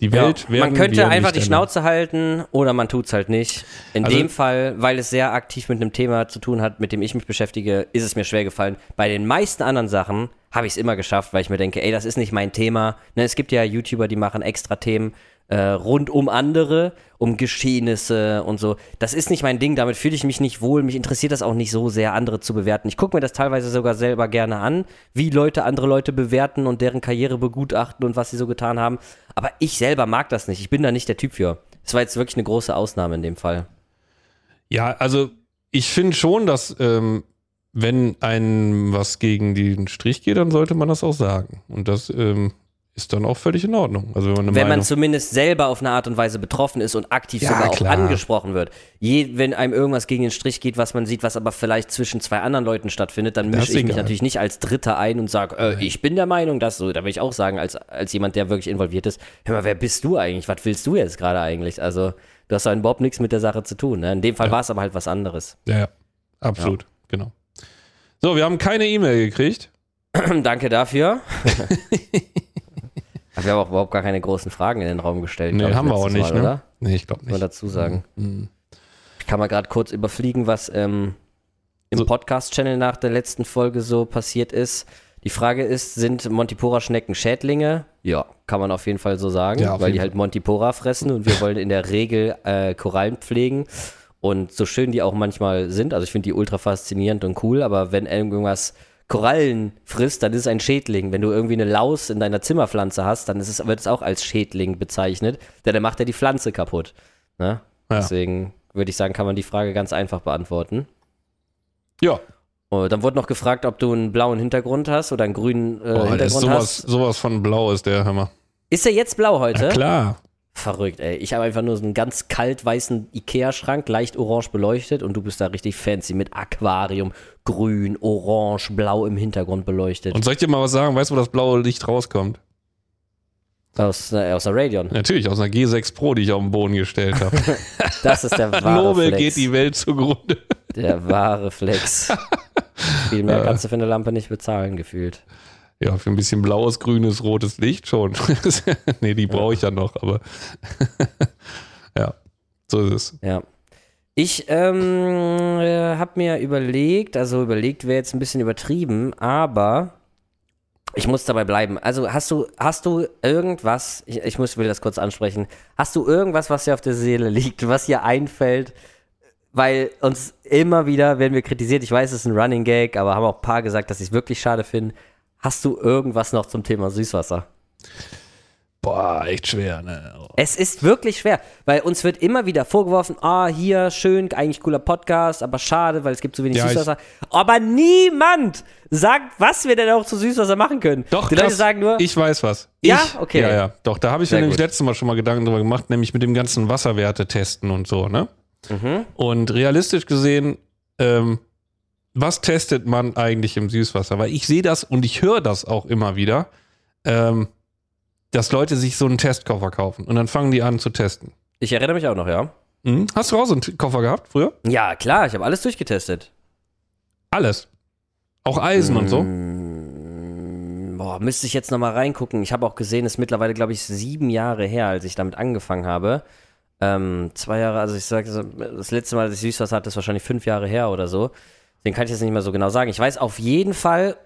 Die Welt ja, werden man könnte einfach die ändern. Schnauze halten oder man tut's halt nicht. In also, dem Fall, weil es sehr aktiv mit einem Thema zu tun hat, mit dem ich mich beschäftige, ist es mir schwer gefallen. Bei den meisten anderen Sachen habe ich es immer geschafft, weil ich mir denke, ey, das ist nicht mein Thema. Ne, es gibt ja YouTuber, die machen extra Themen äh, rund um andere, um Geschehnisse und so. Das ist nicht mein Ding, damit fühle ich mich nicht wohl. Mich interessiert das auch nicht so sehr, andere zu bewerten. Ich gucke mir das teilweise sogar selber gerne an, wie Leute andere Leute bewerten und deren Karriere begutachten und was sie so getan haben. Aber ich selber mag das nicht. Ich bin da nicht der Typ für. Das war jetzt wirklich eine große Ausnahme in dem Fall. Ja, also ich finde schon, dass ähm, wenn einem was gegen den Strich geht, dann sollte man das auch sagen. Und das ähm, ist dann auch völlig in Ordnung. Also wenn man, wenn man zumindest selber auf eine Art und Weise betroffen ist und aktiv ja, sogar klar. auch angesprochen wird. Je, wenn einem irgendwas gegen den Strich geht, was man sieht, was aber vielleicht zwischen zwei anderen Leuten stattfindet, dann mische ich egal. mich natürlich nicht als Dritter ein und sage, äh, ich bin der Meinung, dass so. Da will ich auch sagen, als, als jemand, der wirklich involviert ist, hör mal, wer bist du eigentlich? Was willst du jetzt gerade eigentlich? Also du hast ja überhaupt nichts mit der Sache zu tun. Ne? In dem Fall ja. war es aber halt was anderes. Ja, ja. absolut, ja. genau. So, wir haben keine E-Mail gekriegt. Danke dafür. Wir haben auch überhaupt gar keine großen Fragen in den Raum gestellt. Nee, haben wir auch nicht, Mal, ne? Oder? Nee, ich glaube nicht. Muss man dazu sagen. Mhm. Ich kann mal gerade kurz überfliegen, was ähm, im so. Podcast-Channel nach der letzten Folge so passiert ist. Die Frage ist, sind Montipora-Schnecken Schädlinge? Ja, kann man auf jeden Fall so sagen, ja, weil die halt Montipora fressen und wir wollen in der Regel äh, Korallen pflegen. Und so schön die auch manchmal sind, also ich finde die ultra faszinierend und cool, aber wenn irgendwas Korallen frisst, dann ist es ein Schädling. Wenn du irgendwie eine Laus in deiner Zimmerpflanze hast, dann ist es, wird es auch als Schädling bezeichnet, denn dann macht er die Pflanze kaputt. Ne? Ja. Deswegen würde ich sagen, kann man die Frage ganz einfach beantworten. Ja. Und dann wurde noch gefragt, ob du einen blauen Hintergrund hast oder einen grünen äh, oh, Hintergrund ist sowas, hast. Sowas von blau ist der Hammer. Ist er jetzt blau heute? Ja, klar. Verrückt, ey. Ich habe einfach nur so einen ganz kaltweißen Ikea-Schrank, leicht orange beleuchtet und du bist da richtig fancy mit Aquarium, grün, orange, blau im Hintergrund beleuchtet. Und soll ich dir mal was sagen? Weißt du, wo das blaue Licht rauskommt? Aus, äh, aus einer Radion. Natürlich, aus einer G sechs Pro, die ich auf den Boden gestellt habe. Das ist der wahre Nobel Flex. Geht die Welt zugrunde. Der wahre Flex. Viel mehr kannst du für eine Lampe nicht bezahlen, gefühlt. Ja, für ein bisschen blaues, grünes, rotes Licht schon. Nee, die brauche ich ja noch, aber ja, so ist es. Ja. Ich ähm, äh, habe mir überlegt, also überlegt wäre jetzt ein bisschen übertrieben, aber ich muss dabei bleiben. Also hast du, hast du irgendwas, ich, ich muss, will das kurz ansprechen, hast du irgendwas, was dir auf der Seele liegt, was dir einfällt? Weil uns immer wieder werden wir kritisiert, ich weiß, es ist ein Running Gag, aber haben auch ein paar gesagt, dass ich es wirklich schade finde. Hast du irgendwas noch zum Thema Süßwasser? Boah, echt schwer, ne? Oh. Es ist wirklich schwer, weil uns wird immer wieder vorgeworfen, ah, oh, hier, schön, eigentlich cooler Podcast, aber schade, weil es gibt zu wenig ja, Süßwasser. Aber niemand sagt, was wir denn auch zu Süßwasser machen können. Doch, die Leute das, sagen nur, ich weiß was. Ich, ja, okay. Ja, ja, doch, da habe ich mir nämlich letztes Mal schon mal Gedanken drüber gemacht, nämlich mit dem ganzen Wasserwerte testen und so, ne? Mhm. Und realistisch gesehen, ähm, was testet man eigentlich im Süßwasser? Weil ich sehe das und ich höre das auch immer wieder, ähm, dass Leute sich so einen Testkoffer kaufen und dann fangen die an zu testen. Ich erinnere mich auch noch, ja. Mhm. Hast du auch so einen Koffer gehabt früher? Ja, klar, ich habe alles durchgetestet. Alles? Auch Eisen mhm. und so? Boah, müsste ich jetzt nochmal reingucken. Ich habe auch gesehen, es ist mittlerweile, glaube ich, sieben Jahre her, als ich damit angefangen habe. Ähm, zwei Jahre, also ich sage, das letzte Mal, dass ich Süßwasser hatte, ist wahrscheinlich fünf Jahre her oder so. Den kann ich jetzt nicht mehr so genau sagen. Ich weiß auf jeden Fall,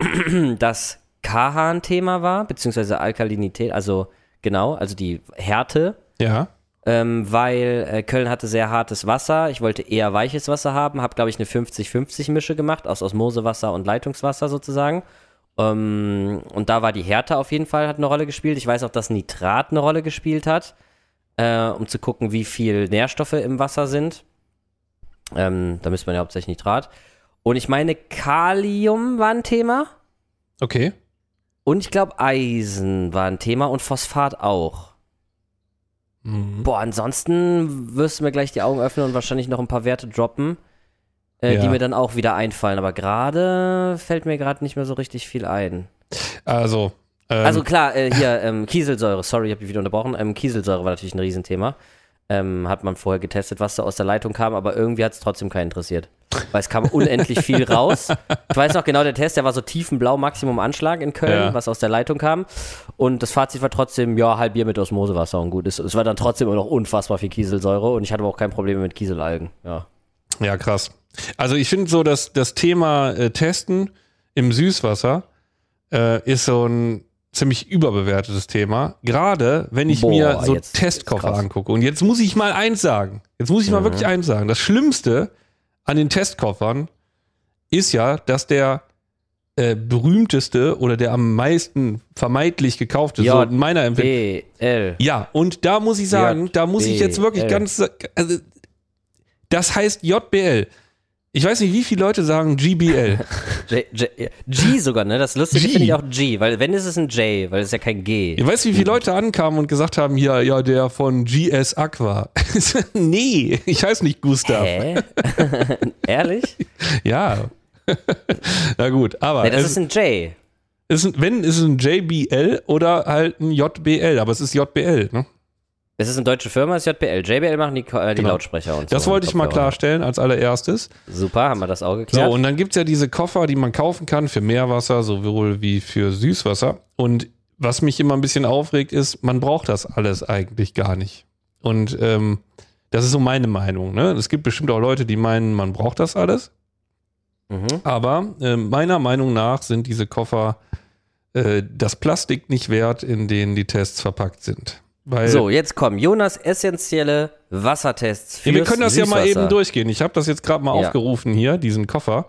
dass K H ein Thema war, beziehungsweise Alkalinität, also genau, also die Härte. Ja. Ähm, weil äh, Köln hatte sehr hartes Wasser. Ich wollte eher weiches Wasser haben. Habe, glaube ich, eine fünfzig fünfzig Mische gemacht aus Osmosewasser und Leitungswasser sozusagen. Ähm, und da war die Härte auf jeden Fall, hat eine Rolle gespielt. Ich weiß auch, dass Nitrat eine Rolle gespielt hat, äh, um zu gucken, wie viel Nährstoffe im Wasser sind. Ähm, da misst man ja hauptsächlich Nitrat. Und ich meine, Kalium war ein Thema. Okay. Und ich glaube, Eisen war ein Thema und Phosphat auch. Mhm. Boah, ansonsten wirst du mir gleich die Augen öffnen und wahrscheinlich noch ein paar Werte droppen, äh, ja. die mir dann auch wieder einfallen. Aber gerade fällt mir gerade nicht mehr so richtig viel ein. Also, ähm, also klar, äh, hier ähm, Kieselsäure, sorry, ich habe dich wieder unterbrochen. Ähm, Kieselsäure war natürlich ein Riesenthema. ähm, hat man vorher getestet, was da aus der Leitung kam, aber irgendwie hat es trotzdem keinen interessiert. Weil es kam unendlich viel raus. Ich weiß noch genau, der Test, der war so tiefenblau, Maximum Anschlag in Köln, ja. was aus der Leitung kam. Und das Fazit war trotzdem, ja, halb Bier mit Osmosewasser und gut. Es, es war dann trotzdem immer noch unfassbar viel Kieselsäure und ich hatte aber auch kein Problem mit Kieselalgen. Ja, ja krass. Also ich finde so, dass das Thema äh, Testen im Süßwasser äh, ist so ein ziemlich überbewertetes Thema. Gerade wenn ich Boah, mir so jetzt, Testkoffer angucke. Und jetzt muss ich mal eins sagen. Jetzt muss ich mal mhm. wirklich eins sagen. Das Schlimmste an den Testkoffern ist ja, dass der äh, berühmteste oder der am meisten vermeintlich gekaufte, J- so in meiner Empfindung. J B L. Ja, und da muss ich sagen, J- da muss ich jetzt wirklich L. ganz, also, das heißt J B L. Ich weiß nicht, wie viele Leute sagen J B L. J, J, G sogar, ne? Das Lustige finde ich auch G, weil wenn ist es ein J, weil es ja kein G. Ich weiß, wie viele Leute ankamen und gesagt haben, ja, ja, der von J S Aqua. Nee, ich heiße nicht Gustav. Hä? Ehrlich? Ja. Na gut, aber. Nee, das es, ist ein J. Ist ein, wenn, ist es ein J B L oder halt ein J B L, aber es ist J B L, ne? Es ist eine deutsche Firma, es ist J B L. J B L machen die, äh, die genau. Lautsprecher und so. Das wollte ich mal klarstellen als allererstes. Super, haben wir das auch geklärt. So, und dann gibt es ja diese Koffer, die man kaufen kann für Meerwasser, sowohl wie für Süßwasser. Und was mich immer ein bisschen aufregt, ist, man braucht das alles eigentlich gar nicht. Und ähm, das ist so meine Meinung. Ne? Es gibt bestimmt auch Leute, die meinen, man braucht das alles. Mhm. Aber äh, meiner Meinung nach sind diese Koffer äh, das Plastik nicht wert, in denen die Tests verpackt sind. Weil so, jetzt kommen Jonas essentielle Wassertests für Süßwasser. Wir können das Süßwasser. ja mal eben durchgehen. Ich habe das jetzt gerade mal ja. aufgerufen hier, diesen Koffer.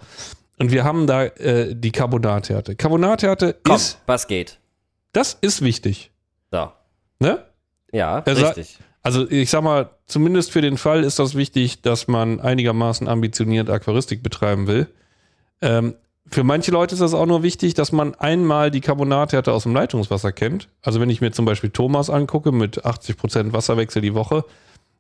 Und wir haben da äh, die Carbonathärte. Carbonathärte Komm, ist... was geht? Das ist wichtig. So. Ne? Ja, also, richtig. Also ich sag mal, zumindest für den Fall ist das wichtig, dass man einigermaßen ambitioniert Aquaristik betreiben will. Ähm, Für manche Leute ist das auch nur wichtig, dass man einmal die Carbonathärte aus dem Leitungswasser kennt. Also wenn ich mir zum Beispiel Thomas angucke mit achtzig Prozent Wasserwechsel die Woche,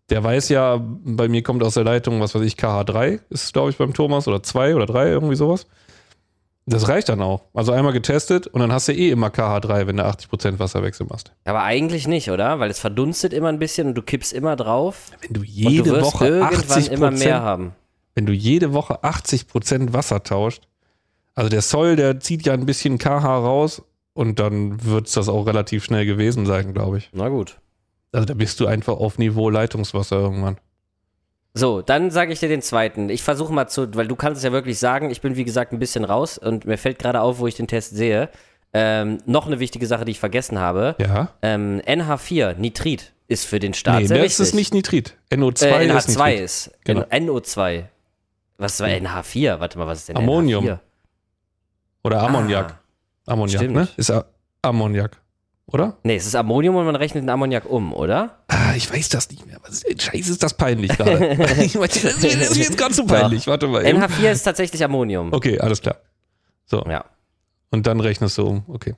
der weiß ja, bei mir kommt aus der Leitung, was weiß ich, K H drei ist es, glaube ich, beim Thomas oder zwei oder drei, irgendwie sowas. Das reicht dann auch. Also einmal getestet und dann hast du eh immer K H drei, wenn du achtzig Prozent Wasserwechsel machst. Aber eigentlich nicht, oder? Weil es verdunstet immer ein bisschen und du kippst immer drauf. Wenn du jede und du Woche irgendwann immer mehr haben. Wenn du jede Woche achtzig Prozent Wasser tauscht, also der Soll, der zieht ja ein bisschen K H raus und dann wird es das auch relativ schnell gewesen sein, glaube ich. Na gut. Also da bist du einfach auf Niveau Leitungswasser irgendwann. So, dann sage ich dir den zweiten. Ich versuche mal zu, weil du kannst es ja wirklich sagen, ich bin wie gesagt ein bisschen raus und mir fällt gerade auf, wo ich den Test sehe. Ähm, noch eine wichtige Sache, die ich vergessen habe. Ja. Ähm, N H vier, Nitrit, ist für den Start nee, sehr wichtig. Nee, das ist nicht Nitrit. N O zwei äh, ist N H zwei Nitrit. Ist. Genau. N O zwei. Was war N H vier? Warte mal, was ist denn Ammonium. N H vier? Oder Ammoniak. Ah, Ammoniak, stimmt. Ne? Ist Ammoniak, oder? Nee, es ist Ammonium und man rechnet den Ammoniak um, oder? Ah, ich weiß das nicht mehr. Was ist, scheiße, ist das peinlich gerade. Das ist jetzt gerade so peinlich. Warte mal. Eben. N H vier ist tatsächlich Ammonium. Okay, alles klar. So. Ja. Und dann rechnest du um, okay.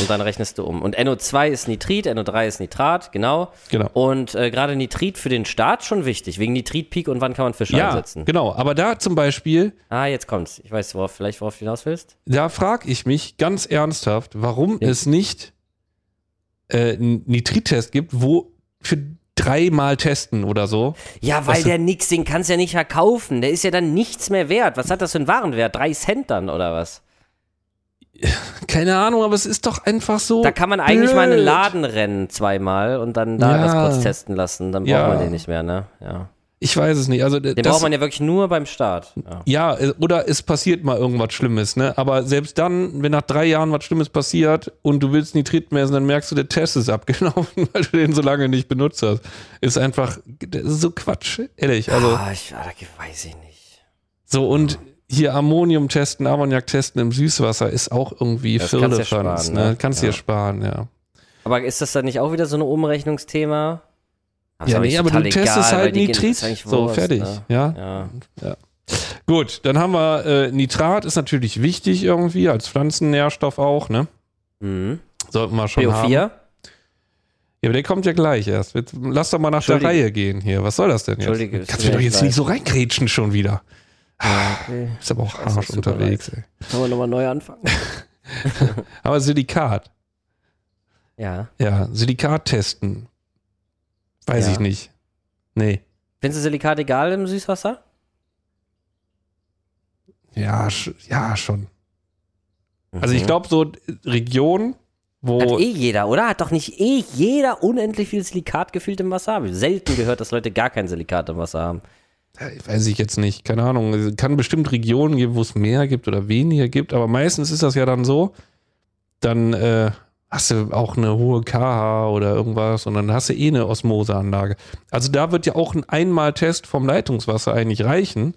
Und dann rechnest du um. Und N O zwei ist Nitrit, N O drei ist Nitrat, genau. Genau. Und äh, gerade Nitrit für den Start schon wichtig, wegen Nitritpeak und wann kann man Fische ja, einsetzen. Ja, genau. Aber da zum Beispiel... Ah, jetzt kommt's. Ich weiß worauf, vielleicht, worauf du hinaus willst. Da frage ich mich ganz ernsthaft, warum ja. es nicht äh, einen Nitrittest gibt, wo für dreimal testen oder so. Ja, weil der nix, den kannst du ja nicht verkaufen. Der ist ja dann nichts mehr wert. Was hat das für einen Warenwert? Drei Cent dann oder was? Keine Ahnung, aber es ist doch einfach so. Da kann man eigentlich blöd. mal in den Laden rennen zweimal und dann da ja. das kurz testen lassen. Dann braucht ja. man den nicht mehr, ne? Ja. Ich weiß es nicht. Also, den das, braucht man ja wirklich nur beim Start. Ja. ja, oder es passiert mal irgendwas Schlimmes, ne? Aber selbst dann, wenn nach drei Jahren was Schlimmes passiert und du willst Nitrit messen, dann merkst du, der Test ist abgelaufen, weil du den so lange nicht benutzt hast. Ist einfach, das ist so Quatsch, ehrlich. Also, ah, ich weiß ich nicht. So, und hier Ammonium testen, Ammoniak testen im Süßwasser ist auch irgendwie Firlefanz. Ne? Kannst dir ja. ja sparen, ja. Aber ist das dann nicht auch wieder so ein Umrechnungsthema? Das ja, nee, aber du testest egal, halt Nitrit. So, fertig. Ne? Ja? Ja. Ja. Gut, dann haben wir äh, Nitrat, ist natürlich wichtig irgendwie, als Pflanzennährstoff auch, ne? Mhm. Sollten wir schon B O vier? Haben. Ja, aber der kommt ja gleich erst. Jetzt, lass doch mal nach der Reihe gehen hier. Was soll das denn jetzt? Entschuldige. Kannst du doch jetzt nicht so reingrätschen schon wieder. Ja, okay. Ist aber auch harsch unterwegs. Ey. Können wir nochmal neu anfangen? Aber Silikat. Ja. Ja, Silikat testen. Weiß ja. ich nicht. Nee. Findest du Silikat egal im Süßwasser? Ja, sch- ja schon. Mhm. Also ich glaube, so Regionen, wo... Hat eh jeder, oder? Hat doch nicht eh jeder unendlich viel Silikat gefüllt im Wasser? Habe ich selten gehört, dass Leute gar kein Silikat im Wasser haben. Ja, weiß ich jetzt nicht, keine Ahnung. Es kann bestimmt Regionen geben, wo es mehr gibt oder weniger gibt, aber meistens ist das ja dann so, dann äh, hast du auch eine hohe K H oder irgendwas und dann hast du eh eine Osmoseanlage. Also da wird ja auch ein Einmaltest vom Leitungswasser eigentlich reichen,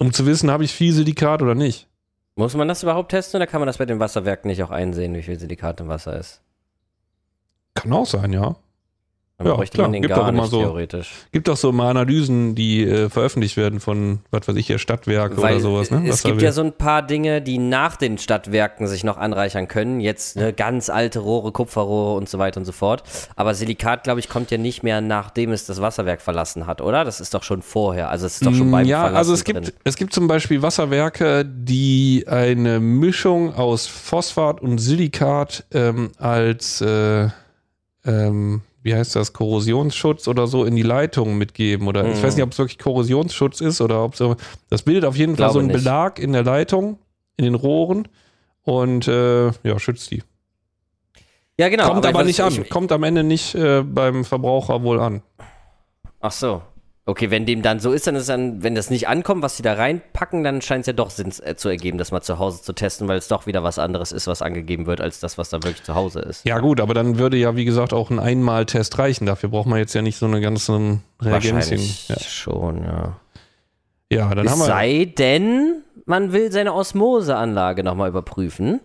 um zu wissen, habe ich viel Silikat oder nicht. Muss man das überhaupt testen oder kann man das bei den Wasserwerken nicht auch einsehen, wie viel Silikat im Wasser ist? Kann auch sein, ja. Dann ja, bräuchte klar, man den gibt gar nicht so, theoretisch. Gibt doch so mal Analysen, die äh, veröffentlicht werden von, was weiß ich, hier Stadtwerke Weil oder sowas. Ne? Es gibt ja so ein paar Dinge, die nach den Stadtwerken sich noch anreichern können. Jetzt ne, ganz alte Rohre, Kupferrohre und so weiter und so fort. Aber Silikat, glaube ich, kommt ja nicht mehr, nachdem es das Wasserwerk verlassen hat, oder? Das ist doch schon vorher. Also es ist doch schon beim ja, Verlassen Ja, also es gibt, es gibt zum Beispiel Wasserwerke, die eine Mischung aus Phosphat und Silikat ähm, als äh, ähm, wie heißt das, Korrosionsschutz oder so in die Leitungen mitgeben. Oder mm. ich weiß nicht, ob es wirklich Korrosionsschutz ist oder ob es. Das bildet auf jeden Fall so einen nicht. Belag in der Leitung, in den Rohren und äh, ja, schützt die. Ja, genau. Kommt aber, aber nicht an. Ich, Kommt am Ende nicht äh, beim Verbraucher wohl an. Ach so. Okay, wenn dem dann so ist, dann ist dann, wenn das nicht ankommt, was sie da reinpacken, dann scheint es ja doch Sinn zu ergeben, das mal zu Hause zu testen, weil es doch wieder was anderes ist, was angegeben wird, als das, was da wirklich zu Hause ist. Ja gut, aber dann würde ja, wie gesagt, auch ein Einmaltest reichen. Dafür braucht man jetzt ja nicht so eine ganze Reagenzien. Wahrscheinlich ja. schon, ja. Ja, dann es haben wir... Es sei denn, man will seine Osmoseanlage nochmal überprüfen,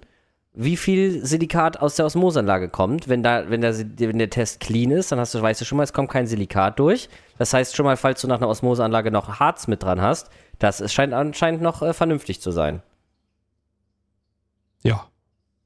wie viel Silikat aus der Osmoseanlage kommt. Wenn, da, wenn, der, wenn der Test clean ist, dann hast du, weißt du schon mal, es kommt kein Silikat durch. Das heißt schon mal, falls du nach einer Osmoseanlage noch Harz mit dran hast, das ist, scheint anscheinend noch äh, vernünftig zu sein. Ja.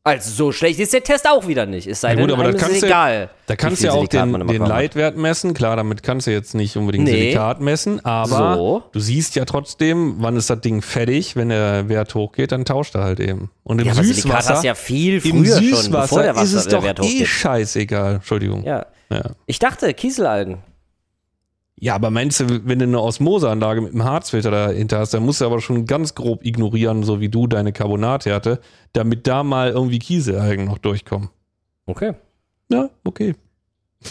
Also so schlecht ist der Test auch wieder nicht. Es sei ja, gut, denn, aber das kannst ist egal. Da kannst du ja auch den, den Leitwert messen. Klar, damit kannst du jetzt nicht unbedingt nee. Silikat messen, aber so. Du siehst ja trotzdem, wann ist das Ding fertig. Wenn der Wert hochgeht, dann tauscht er halt eben. Und im ja, Süßwasser, Silikat hast ja viel früher im schon, bevor der Wasser, ist es der Wert doch hochgeht. Eh scheißegal. Entschuldigung. Ja. Ja. Ich dachte, Kieselalgen. Ja, aber meinst du, wenn du eine Osmoseanlage mit einem Harzfilter dahinter hast, dann musst du aber schon ganz grob ignorieren, so wie du deine Carbonathärte, damit da mal irgendwie Kieselalgen noch durchkommen. Okay. Ja, okay.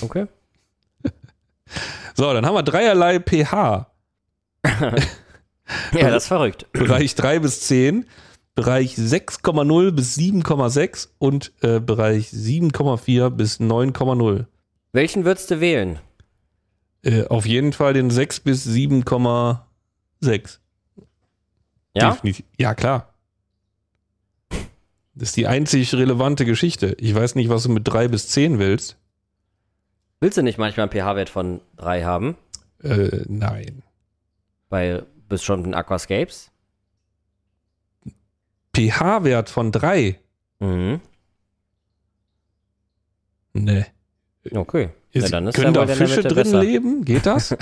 Okay. So, dann haben wir dreierlei pH. Ja, das ist verrückt. Bereich drei bis zehn, Bereich sechs Komma null bis sieben Komma sechs und äh, Bereich sieben Komma vier bis neun Komma null. Welchen würdest du wählen? Auf jeden Fall den sechs bis sieben Komma sechs. Ja? Definitiv. Ja, klar. Das ist die einzig relevante Geschichte. Ich weiß nicht, was du mit drei bis zehn willst. Willst du nicht manchmal einen pH-Wert von drei haben? Äh, nein. Bei bestimmten Aquascapes? pH-Wert von drei? Mhm. Nee. Okay. Ja, dann ist können da Fische drin besser. Leben? Geht das?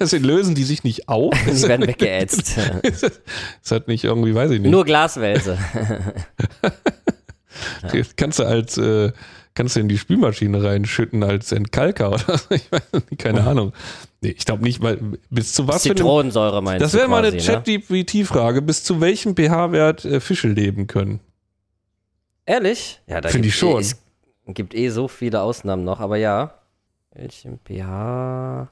Deswegen lösen die sich nicht auf. Die werden weggeätzt. Das hat nicht irgendwie, weiß ich nicht. Nur Glaswälze. Kannst du als, äh, kannst du in die Spülmaschine reinschütten als Entkalker oder so? Ich weiß nicht, keine Ahnung. Nee, ich glaube nicht, weil bis zu was? Zitronensäure meinst du? Das wäre mal eine Chat-D P T-Frage. Bis zu welchem pH-Wert äh, Fische leben können? Ehrlich? Ja, da finde ich schon. Es gibt eh so viele Ausnahmen noch, aber ja. Welchen pH-Wert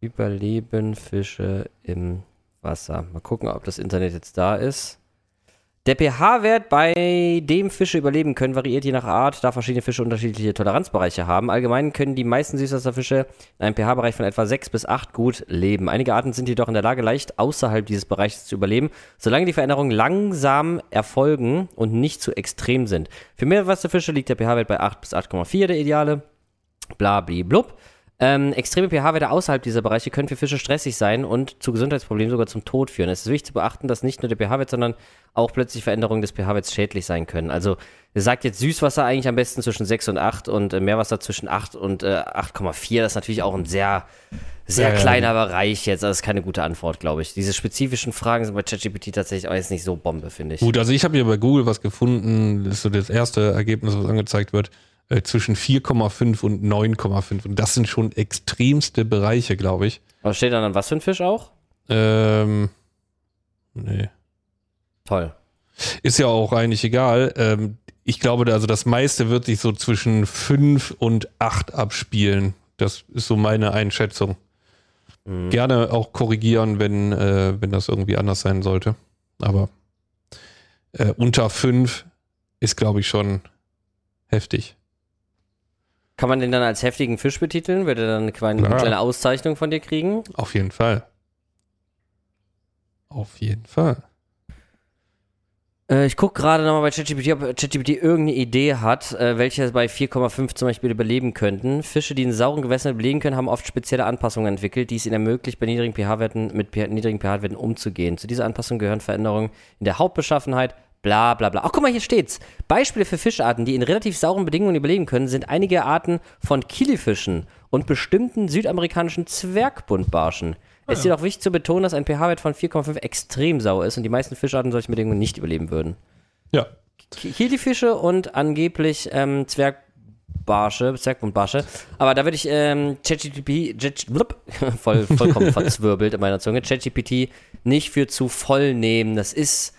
überleben Fische im Wasser? Mal gucken, ob das Internet jetzt da ist. Der pH-Wert, bei dem Fische überleben können, variiert je nach Art, da verschiedene Fische unterschiedliche Toleranzbereiche haben. Allgemein können die meisten Süßwasserfische in einem pH-Bereich von etwa sechs bis acht gut leben. Einige Arten sind jedoch in der Lage, leicht außerhalb dieses Bereiches zu überleben, solange die Veränderungen langsam erfolgen und nicht zu extrem sind. Für Meerwasserfische liegt der pH-Wert bei acht bis acht Komma vier, der ideale. Blablablub. Ähm, extreme pH-Werte außerhalb dieser Bereiche können für Fische stressig sein und zu Gesundheitsproblemen, sogar zum Tod führen. Es ist wichtig zu beachten, dass nicht nur der pH-Wert, sondern auch plötzlich Veränderungen des pH-Werts schädlich sein können. Also ihr sagt jetzt Süßwasser eigentlich am besten zwischen sechs und acht und äh, Meerwasser zwischen acht und acht Komma vier. Das ist natürlich auch ein sehr, sehr ja, kleiner ja. Bereich jetzt. Das ist keine gute Antwort, glaube ich. Diese spezifischen Fragen sind bei ChatGPT tatsächlich auch jetzt nicht so Bombe, finde ich. Gut, also ich habe hier bei Google was gefunden. Das ist so das erste Ergebnis, was angezeigt wird. äh, zwischen vier Komma fünf und neun Komma fünf. Und das sind schon extremste Bereiche, glaube ich. Aber steht dann was für ein Fisch auch? Ähm, nee. Toll. Ist ja auch eigentlich egal. Ähm, ich glaube, also das meiste wird sich so zwischen fünf und acht abspielen. Das ist so meine Einschätzung. Mhm. Gerne auch korrigieren, wenn, äh, wenn das irgendwie anders sein sollte. Aber äh, unter fünf ist, glaube ich, schon heftig. Kann man den dann als heftigen Fisch betiteln? Würde er dann eine kleine, eine kleine Auszeichnung von dir kriegen? Auf jeden Fall. Auf jeden Fall. Ich gucke gerade nochmal bei ChatGPT, ob ChatGPT irgendeine Idee hat, welche bei vier Komma fünf zum Beispiel überleben könnten. Fische, die in sauren Gewässern überleben können, haben oft spezielle Anpassungen entwickelt, die es ihnen ermöglicht, bei niedrigen pH-Werten mit niedrigen pH-Werten umzugehen. Zu dieser Anpassung gehören Veränderungen in der Hautbeschaffenheit, bla bla bla. Ach, guck mal, hier steht's. Beispiele für Fischarten, die in relativ sauren Bedingungen überleben können, sind einige Arten von Kilifischen und bestimmten südamerikanischen Zwergbuntbarschen. Es ist jedoch wichtig zu betonen, dass ein pH-Wert von vier Komma fünf extrem sauer ist und die meisten Fischarten solche Bedingungen nicht überleben würden. Ja. Kilifische und angeblich ähm, Zwergbarsche, Zwergbuntbarsche. Aber da würde ich ähm, ChatGPT, voll, vollkommen verzwirbelt in meiner Zunge, ChatGPT nicht für zu voll nehmen. Das ist,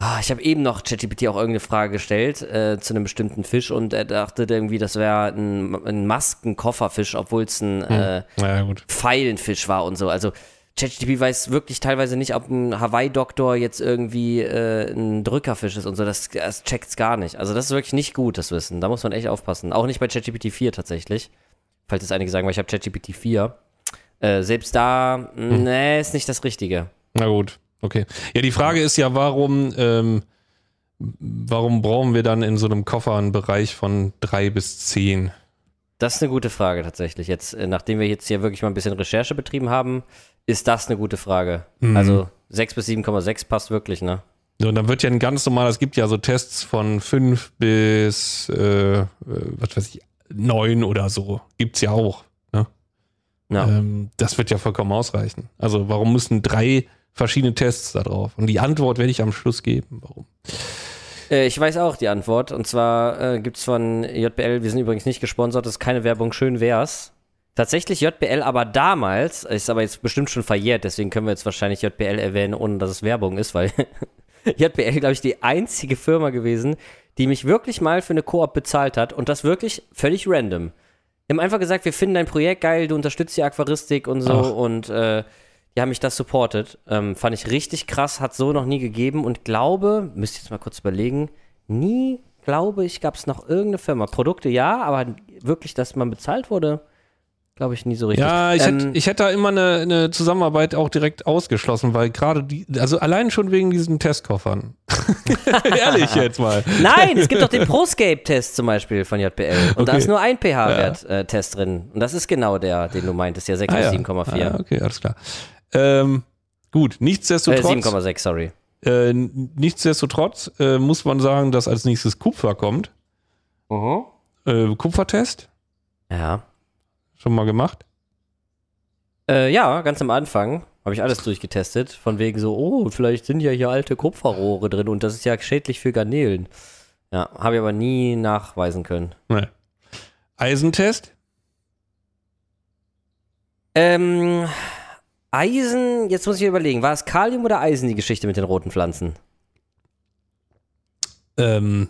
oh, ich habe eben noch ChatGPT auch irgendeine Frage gestellt äh, zu einem bestimmten Fisch und er dachte irgendwie, das wäre ein, ein Maskenkofferfisch, obwohl es ein äh, ja, Pfeilenfisch war und so. Also ChatGPT weiß wirklich teilweise nicht, ob ein Hawaii-Doktor jetzt irgendwie äh, ein Drückerfisch ist und so. Das, das checkt's gar nicht. Also das ist wirklich nicht gut, das Wissen. Da muss man echt aufpassen. Auch nicht bei ChatGPT vier tatsächlich. Falls jetzt einige sagen, weil ich habe ChatGPT vier. Äh, selbst da, hm. nee, ist nicht das Richtige. Na gut. Okay. Ja, die Frage ist ja, warum, ähm, warum brauchen wir dann in so einem Koffer einen Bereich von drei bis zehn? Das ist eine gute Frage tatsächlich. Jetzt, nachdem wir jetzt hier wirklich mal ein bisschen Recherche betrieben haben, ist das eine gute Frage. Mhm. Also sechs bis sieben Komma sechs passt wirklich, ne? So, und dann wird ja ein ganz normal, es gibt ja so Tests von fünf bis, äh, was weiß ich, neun oder so. Gibt's ja auch, ne? Ja. Ähm, das wird ja vollkommen ausreichen. Also warum müssen drei verschiedene Tests da drauf. Und die Antwort werde ich am Schluss geben. Warum? Äh, ich weiß auch die Antwort. Und zwar äh, gibt es von J B L, wir sind übrigens nicht gesponsert, das ist keine Werbung, schön wär's. Tatsächlich J B L aber damals, ist aber jetzt bestimmt schon verjährt, deswegen können wir jetzt wahrscheinlich J B L erwähnen, ohne dass es Werbung ist, weil J B L, glaube ich, die einzige Firma gewesen, die mich wirklich mal für eine Koop bezahlt hat und das wirklich völlig random. Die haben einfach gesagt, wir finden dein Projekt geil, du unterstützt die Aquaristik und so. Ach. und äh, Die haben mich das supportet. Ähm, fand ich richtig krass, hat so noch nie gegeben und glaube, müsst ihr jetzt mal kurz überlegen, nie, glaube ich, gab es noch irgendeine Firma. Produkte ja, aber wirklich, dass man bezahlt wurde, glaube ich, nie so richtig. Ja, ich, ähm, hätte, ich hätte da immer eine, eine Zusammenarbeit auch direkt ausgeschlossen, weil gerade die, also allein schon wegen diesen Testkoffern. Ehrlich jetzt mal. Nein, es gibt doch den ProScape-Test zum Beispiel von J B L. Und okay. Da ist nur ein pH-Wert-Test ja. äh, drin. Und das ist genau der, den du meintest, ja, sechs ah, bis sieben Komma vier. Ja. Ah, okay, alles klar. Ähm, gut, nichtsdestotrotz. Äh, sieben Komma sechs, sorry. Äh, nichtsdestotrotz äh, muss man sagen, dass als nächstes Kupfer kommt. Uh-huh. Äh, Kupfertest. Ja. Schon mal gemacht? Äh, ja, ganz am Anfang habe ich alles durchgetestet. Von wegen so, oh, vielleicht sind ja hier alte Kupferrohre drin und das ist ja schädlich für Garnelen. Ja, habe ich aber nie nachweisen können. Nee. Eisentest? Ähm. Eisen, jetzt muss ich überlegen, war es Kalium oder Eisen, die Geschichte mit den roten Pflanzen? Ähm,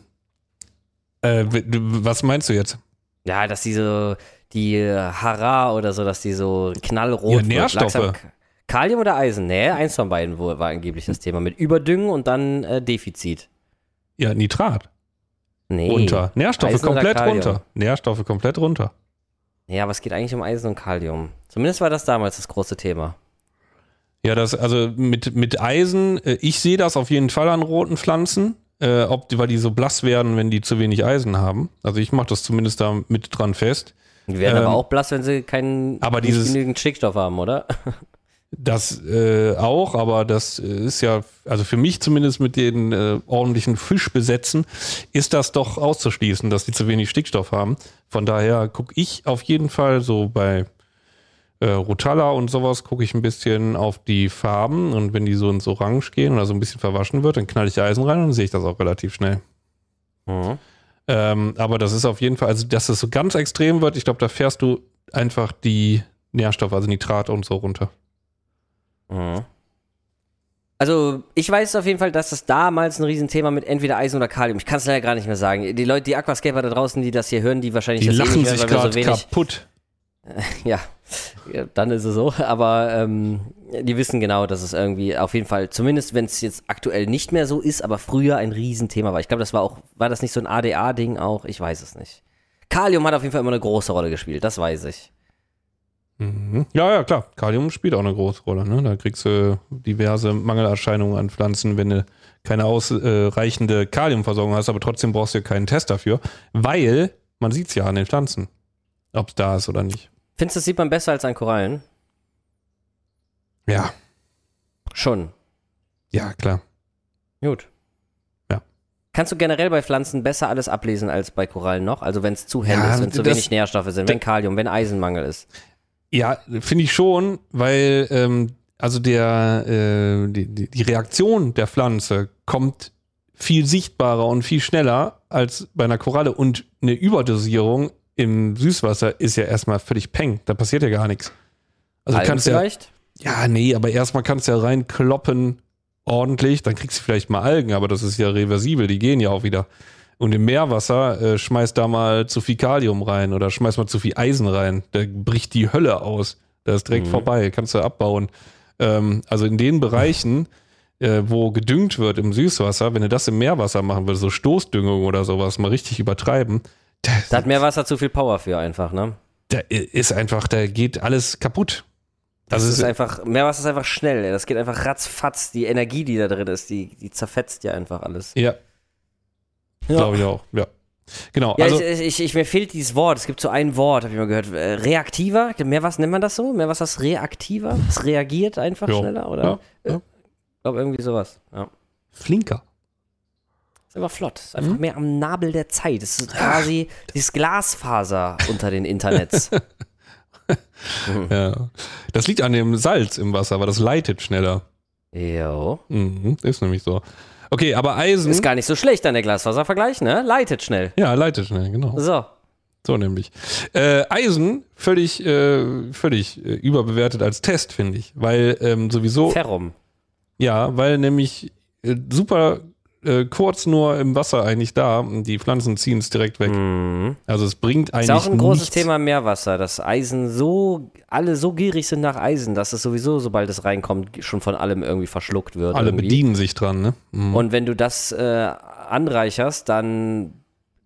äh, w- was meinst du jetzt? Ja, dass die so, die Hara oder so, dass die so knallrot sind. Ja, Nährstoffe. Langsam. Kalium oder Eisen? Nee, eins von beiden war angeblich das Thema. Mit Überdüngen und dann äh, Defizit. Ja, Nitrat. Nee. Runter. Nährstoffe Eisen komplett runter. Nährstoffe komplett runter. Ja, aber es geht eigentlich um Eisen und Kalium. Zumindest war das damals das große Thema. Ja, das, also mit, mit Eisen, ich sehe das auf jeden Fall an roten Pflanzen, äh, ob die, weil die so blass werden, wenn die zu wenig Eisen haben. Also ich mache das zumindest da mit dran fest. Die werden ähm, aber auch blass, wenn sie keinen aber dieses, genügend Stickstoff haben, oder? Das äh, auch, aber das ist ja, also für mich zumindest mit den äh, ordentlichen Fischbesätzen, ist das doch auszuschließen, dass die zu wenig Stickstoff haben. Von daher gucke ich auf jeden Fall so bei Rotala und sowas gucke ich ein bisschen auf die Farben und wenn die so ins Orange gehen oder so ein bisschen verwaschen wird, dann knall ich Eisen rein und dann sehe ich das auch relativ schnell. Mhm. Ähm, aber das ist auf jeden Fall, also dass es so ganz extrem wird, ich glaube, da fährst du einfach die Nährstoffe, also Nitrat und so runter. Mhm. Also ich weiß auf jeden Fall, dass das damals ein Riesenthema mit entweder Eisen oder Kalium. Ich kann es leider gar nicht mehr sagen. Die Leute, die Aquascaper da draußen, die das hier hören, die wahrscheinlich die das lachen eh nicht hören, sich weil wir so wenig kaputt. Ja, dann ist es so. Aber ähm, die wissen genau, dass es irgendwie auf jeden Fall, zumindest wenn es jetzt aktuell nicht mehr so ist, aber früher ein Riesenthema war. Ich glaube, das war auch, war das nicht so ein A D A-Ding auch? Ich weiß es nicht. Kalium hat auf jeden Fall immer eine große Rolle gespielt, das weiß ich. Mhm. Ja, ja, klar. Kalium spielt auch eine große Rolle. Ne? Da kriegst du diverse Mangelerscheinungen an Pflanzen, wenn du keine ausreichende Kaliumversorgung hast, aber trotzdem brauchst du keinen Test dafür, weil man sieht es ja an den Pflanzen, ob es da ist oder nicht. Findest du, das sieht man besser als an Korallen? Ja. Schon? Ja, klar. Gut. Ja. Kannst du generell bei Pflanzen besser alles ablesen als bei Korallen noch? Also wenn es zu hell ja, ist, wenn zu wenig Nährstoffe sind, wenn Kalium, wenn Eisenmangel ist. Ja, finde ich schon, weil ähm, also der äh, die, die Reaktion der Pflanze kommt viel sichtbarer und viel schneller als bei einer Koralle. Und eine Überdosierung im Süßwasser ist ja erstmal völlig peng. Da passiert ja gar nichts. Also Algen kannst vielleicht? Ja, ja, nee, aber erstmal kannst du ja reinkloppen ordentlich. Dann kriegst du vielleicht mal Algen, aber das ist ja reversibel. Die gehen ja auch wieder. Und im Meerwasser äh, schmeißt da mal zu viel Kalium rein oder schmeißt mal zu viel Eisen rein. Da bricht die Hölle aus. Da ist direkt mhm. vorbei. Kannst du abbauen. Ähm, also in den Bereichen, äh, wo gedüngt wird im Süßwasser, wenn du das im Meerwasser machen willst, so Stoßdüngung oder sowas, mal richtig übertreiben. Da, da hat Meerwasser zu viel Power für einfach, ne? Da ist einfach, da geht alles kaputt. Das, das ist, ist einfach, Meerwasser ist einfach schnell. Das geht einfach ratzfatz. Die Energie, die da drin ist, die, die zerfetzt ja einfach alles. Ja. Ja. Glaube ich auch, ja. Genau. Ja, also, ich, ich, ich, mir fehlt dieses Wort. Es gibt so ein Wort, habe ich mal gehört. Äh, reaktiver? Meerwasser nennt man das so? Meerwasser ist reaktiver? Es reagiert einfach jo. schneller, oder? Ich ja, ja. glaube, irgendwie sowas. Ja. Flinker. Ist einfach flott. Ist einfach mhm. mehr am Nabel der Zeit. Es ist quasi dieses Glasfaser unter den Internets. mhm. ja. Das liegt an dem Salz im Wasser, aber das leitet schneller. Jo. Mhm. Ist nämlich so. Okay, aber Eisen... Ist gar nicht so schlecht an der Glasfaservergleich, ne? Leitet schnell. Ja, leitet schnell, genau. So. So nämlich. Äh, Eisen, völlig, äh, völlig äh, überbewertet als Test, finde ich. Weil ähm, sowieso... Ferrum. Ja, weil nämlich äh, super äh, kurz nur im Wasser eigentlich da und die Pflanzen ziehen es direkt weg. Mhm. Also es bringt eigentlich nichts. Ist auch ein großes Thema im Meerwasser, dass Eisen so... Alle so gierig sind nach Eisen, dass es sowieso, sobald es reinkommt, schon von allem irgendwie verschluckt wird. Alle irgendwie. Bedienen sich dran, ne? Mhm. Und wenn du das äh, anreicherst, dann,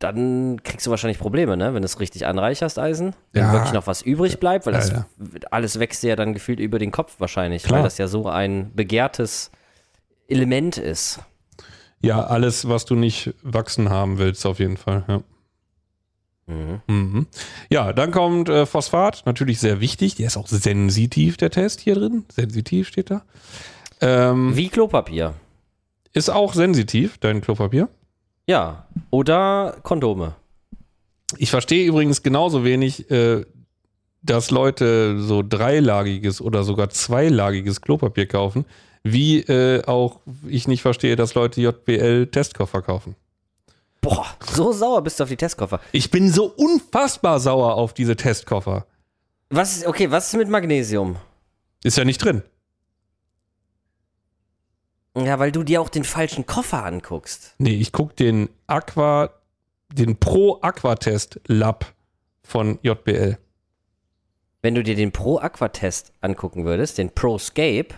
dann kriegst du wahrscheinlich Probleme, ne? Wenn du es richtig anreicherst, Eisen. Wenn ja. wirklich noch was übrig bleibt, weil ja, das, ja. alles wächst dir ja dann gefühlt über den Kopf wahrscheinlich, Klar. weil das ja so ein begehrtes Element ist. Ja, alles, was du nicht wachsen haben willst, auf jeden Fall, ja. Mhm. Mhm. Ja, dann kommt äh, Phosphat, natürlich sehr wichtig. Der ist auch sensitiv, der Test hier drin. Sensitiv steht da. Ähm, Wie Klopapier. Ist auch sensitiv, dein Klopapier. Ja, oder Kondome. Ich verstehe übrigens genauso wenig, äh, dass Leute so dreilagiges oder sogar zweilagiges Klopapier kaufen, wie äh, auch ich nicht verstehe, dass Leute J B L-Testkoffer kaufen. Boah, so sauer bist du auf die Testkoffer. Ich bin so unfassbar sauer auf diese Testkoffer. Was ist, okay, was ist mit Magnesium? Ist ja nicht drin. Ja, weil du dir auch den falschen Koffer anguckst. Nee, ich gucke den Aqua, den Pro-Aqua-Test-Lab von J B L. Wenn du dir den Pro-Aqua-Test angucken würdest, den Proscape.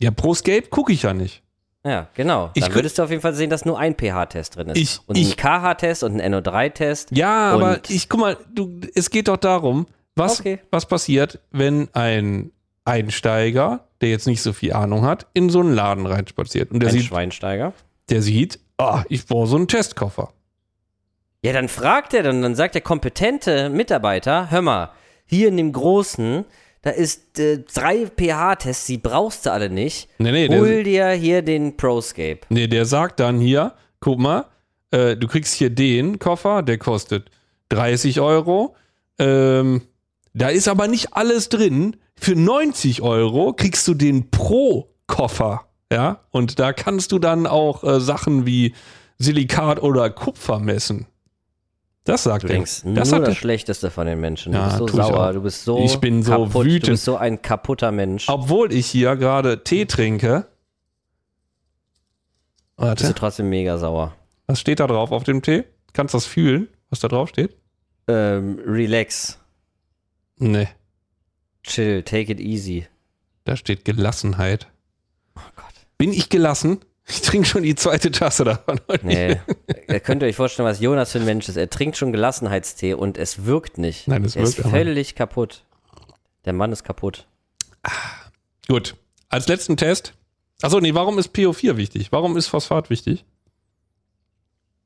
Ja, Proscape gucke ich ja nicht. Ja, genau. Dann würdest du auf jeden Fall sehen, dass nur ein pH-Test drin ist. Ich, und ich, ein K H-Test und ein N O drei Test. Ja, aber ich guck mal, du, es geht doch darum, was, okay. was passiert, wenn ein Einsteiger, der jetzt nicht so viel Ahnung hat, in so einen Laden reinspaziert. Und der ein sieht, Schweinsteiger? Der sieht, ah, oh, ich brauche so einen Testkoffer. Ja, dann fragt er, dann, dann sagt der kompetente Mitarbeiter, hör mal, hier in dem Großen... Da ist äh, drei pH-Tests, die brauchst du alle nicht. Nee, nee, Hol der, dir hier den Proscape. Nee, der sagt dann hier, guck mal, äh, du kriegst hier den Koffer, der kostet dreißig Euro. Ähm, da ist aber nicht alles drin. Für neunzig Euro kriegst du den Pro-Koffer. Ja? Und da kannst du dann auch äh, Sachen wie Silikat oder Kupfer messen. Das sagt er. Das nur sagt das Schlechteste von den Menschen. Du ja, bist so sauer, du bist so ich bin so kaputt, wütend. Du bist so ein kaputter Mensch. Obwohl ich hier gerade Tee trinke. Warte. Bist du trotzdem mega sauer. Was steht da drauf auf dem Tee? Kannst du das fühlen, was da drauf steht? Ähm, relax. Nee. Chill, take it easy. Da steht Gelassenheit. Oh Gott. Bin ich gelassen? Ich trinke schon die zweite Tasse davon. Nee. Ihr könnt euch vorstellen, was Jonas für ein Mensch ist. Er trinkt schon Gelassenheitstee und es wirkt nicht. Nein, es wirkt nicht. Er ist völlig kaputt. Der Mann ist kaputt. Ah, gut. Als letzten Test. Achso, nee, warum ist P O vier wichtig? Warum ist Phosphat wichtig?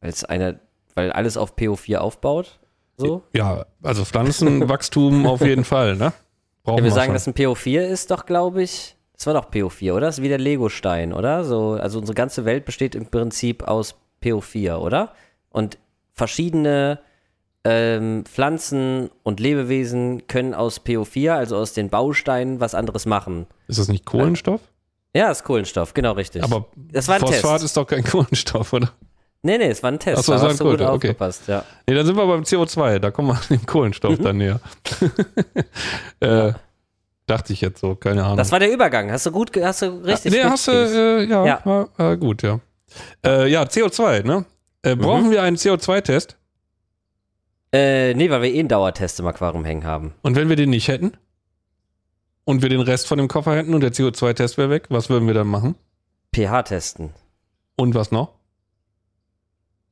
Weil's eine, weil alles auf P O vier aufbaut. So? Ja, also Pflanzenwachstum auf jeden Fall, ne? Brauchen ja, wir sagen, schon. Dass ein P O vier ist doch, glaube ich. Das war doch P O vier, oder? Das ist wie der Legostein, oder? So, also unsere ganze Welt besteht im Prinzip aus P O vier, oder? Und verschiedene ähm, Pflanzen und Lebewesen können aus P O vier, also aus den Bausteinen, was anderes machen. Ist das nicht Kohlenstoff? Ja, das ist Kohlenstoff, genau richtig. Aber das war ein Phosphat Test. Ist doch kein Kohlenstoff, oder? Nee, nee, es war ein Test. Achso, es war ein so gut aufgepasst, okay. Ja. Nee, dann sind wir beim C O zwei, da kommen wir an den Kohlenstoff dann näher. äh, ja. Dachte ich jetzt so, keine Ahnung. Das war der Übergang. Hast du gut, hast du richtig Nee, gut hast du, äh, ja, ja. War, äh, gut, ja. Äh, ja, C O zwei, ne? Äh, brauchen mhm. wir einen C O zwei Test? Äh, nee, weil wir eh einen Dauertest im Aquarium hängen haben. Und wenn wir den nicht hätten? Und wir den Rest von dem Koffer hätten und der C O zwei Test wäre weg, was würden wir dann machen? pH testen. Und was noch?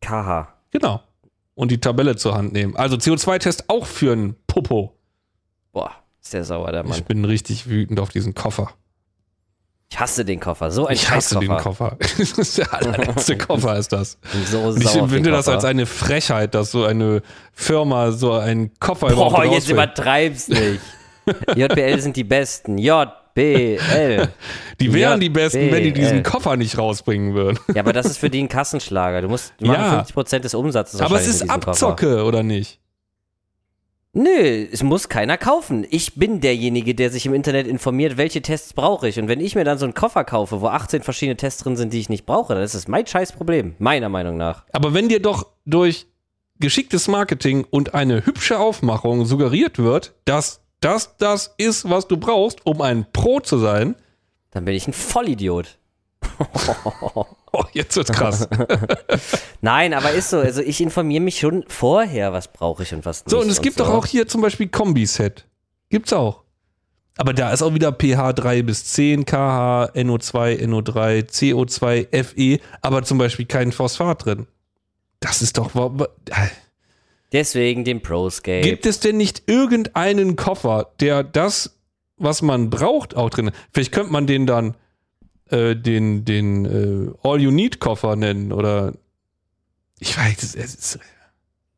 K H. Genau. Und die Tabelle zur Hand nehmen. Also C O zwei Test auch für einen Popo. Boah. Ist der sauer, der Mann. Ich bin richtig wütend auf diesen Koffer. Ich hasse den Koffer. So ein Scheißkoffer. Ich hasse den Koffer. Das ist der allerletzte Koffer, ist das. So und ich finde das als eine Frechheit, dass so eine Firma so einen Koffer Boah, überhaupt rausfällt. Jetzt übertreib's nicht. J B L sind die Besten. J B L. Die wären die Besten, wenn die diesen Koffer nicht rausbringen würden. Ja, aber das ist für die ein Kassenschlager. Du musst machen ja. fünfzig Prozent des Umsatzes aber wahrscheinlich. Aber es ist Abzocke, Koffer. Oder nicht? Nö, es muss keiner kaufen. Ich bin derjenige, der sich im Internet informiert, welche Tests brauche ich. Und wenn ich mir dann so einen Koffer kaufe, wo achtzehn verschiedene Tests drin sind, die ich nicht brauche, dann ist das mein Scheißproblem, meiner Meinung nach. Aber wenn dir doch durch geschicktes Marketing und eine hübsche Aufmachung suggeriert wird, dass das das ist, was du brauchst, um ein Pro zu sein, dann bin ich ein Vollidiot. Oh, jetzt wird's krass. Nein, aber ist so. Also ich informiere mich schon vorher, was brauche ich und was nicht. So, und es und gibt so. Doch auch hier zum Beispiel Kombi-Set. Gibt's auch. Aber da ist auch wieder P H drei bis zehn, K H, N O zwei, N O drei, C O zwei, F E, aber zum Beispiel kein Phosphat drin. Das ist doch... Deswegen den Proscape. Gibt es denn nicht irgendeinen Koffer, der das, was man braucht, auch drin hat? Vielleicht könnte man den dann... den, den uh, All-You-Need-Koffer nennen oder ich weiß, es ist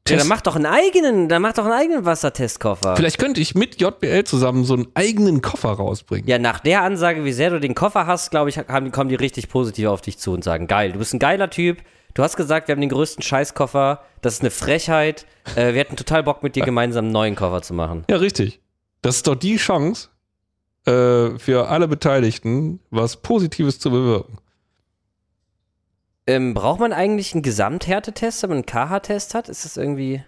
ja, dann mach doch einen eigenen, dann mach doch einen eigenen Wassertestkoffer. Vielleicht könnte ich mit J B L zusammen so einen eigenen Koffer rausbringen. Ja, nach der Ansage, wie sehr du den Koffer hast, glaube ich, haben, kommen die richtig positiv auf dich zu und sagen, geil, du bist ein geiler Typ, du hast gesagt, wir haben den größten Scheißkoffer, das ist eine Frechheit, äh, wir hätten total Bock mit dir gemeinsam einen neuen Koffer zu machen. Ja, richtig. Das ist doch die Chance, für alle Beteiligten was Positives zu bewirken. Ähm, braucht man eigentlich einen Gesamthärtetest, wenn man einen K H Test hat? Ist das irgendwie...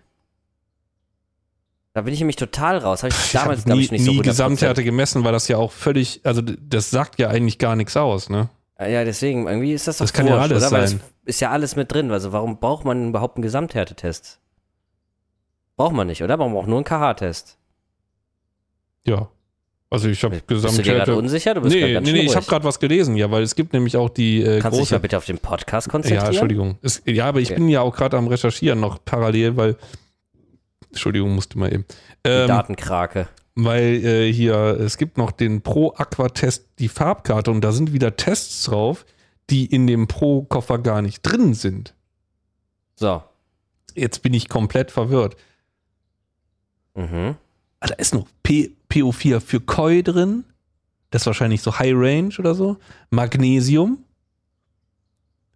Da bin ich nämlich total raus. Hab ich ich damals, habe nie, ich nicht nie so Gesamthärte gemessen, weil das ja auch völlig... Also das sagt ja eigentlich gar nichts aus, ne? Ja, deswegen. Irgendwie ist das doch das kann ja alles oder? Sein. Weil das ist ja alles mit drin. Also warum braucht man überhaupt einen Gesamthärtetest? Braucht man nicht, oder? Man braucht nur einen K H Test. Ja. Also ich habe gesammelt. Bist du dir gerade unsicher? Du bist nee, ganz nee, nee, ich habe gerade was gelesen, ja, weil es gibt nämlich auch die äh, Kannst du dich mal bitte auf den Podcast konzentrieren? Ja, Entschuldigung. Es, ja, aber ich okay. bin ja auch gerade am Recherchieren noch parallel, weil Entschuldigung, musste mal eben. Ähm, die Datenkrake. Weil äh, hier, es gibt noch den Pro-Aqua-Test, die Farbkarte und da sind wieder Tests drauf, die in dem Pro-Koffer gar nicht drin sind. So. Jetzt bin ich komplett verwirrt. Mhm. Ah, da ist noch P... P O vier für Koi drin, das ist wahrscheinlich so High Range oder so. Magnesium.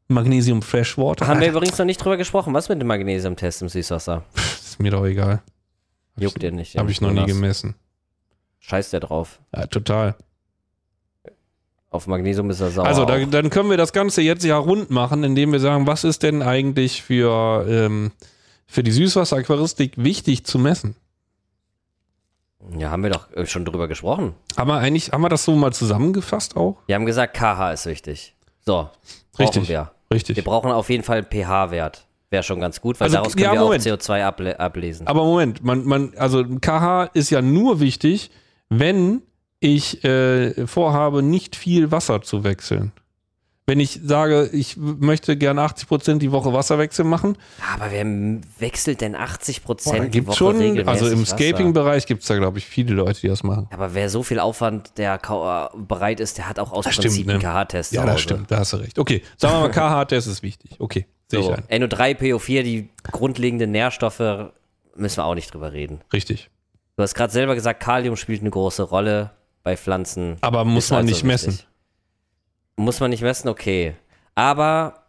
Magnesium Freshwater. Haben wir Alter. Übrigens noch nicht drüber gesprochen. Was mit dem Magnesium-Test im Süßwasser? Das ist mir doch egal. Juckt dir nicht. Habe ich noch nie gemessen. Scheiß der drauf. Ja, total. Auf Magnesium ist er sauer. Also, da, dann können wir das Ganze jetzt ja rund machen, indem wir sagen, was ist denn eigentlich für, ähm, für die Süßwasseraquaristik wichtig zu messen. Ja, haben wir doch schon drüber gesprochen. Aber eigentlich, haben wir das so mal zusammengefasst auch? Wir haben gesagt, K H ist wichtig. So, brauchen wir. Richtig. Wir brauchen auf jeden Fall einen pH-Wert. Wäre schon ganz gut, weil also, daraus können ja, wir Moment. auch C O zwei able- ablesen. Aber Moment, man, man, also K H ist ja nur wichtig, wenn ich äh, vorhabe, nicht viel Wasser zu wechseln. Wenn ich sage, ich möchte gerne achtzig Prozent die Woche Wasserwechsel machen. Aber wer wechselt denn achtzig Prozent die Woche schon, regelmäßig? Also im Scaping-Bereich gibt es da, glaube ich, viele Leute, die das machen. Aber wer so viel Aufwand, der bereit ist, der hat auch aus das Prinzip stimmt, ne? einen K H-Test. Ja, das stimmt, da hast du recht. Okay, sagen wir mal, K H-Test ist wichtig. Okay, sehe so, ich ein. N O drei, P O vier, die grundlegenden Nährstoffe, müssen wir auch nicht drüber reden. Richtig. Du hast gerade selber gesagt, Kalium spielt eine große Rolle bei Pflanzen. Aber muss man also nicht messen. Wichtig. Muss man nicht messen, okay. Aber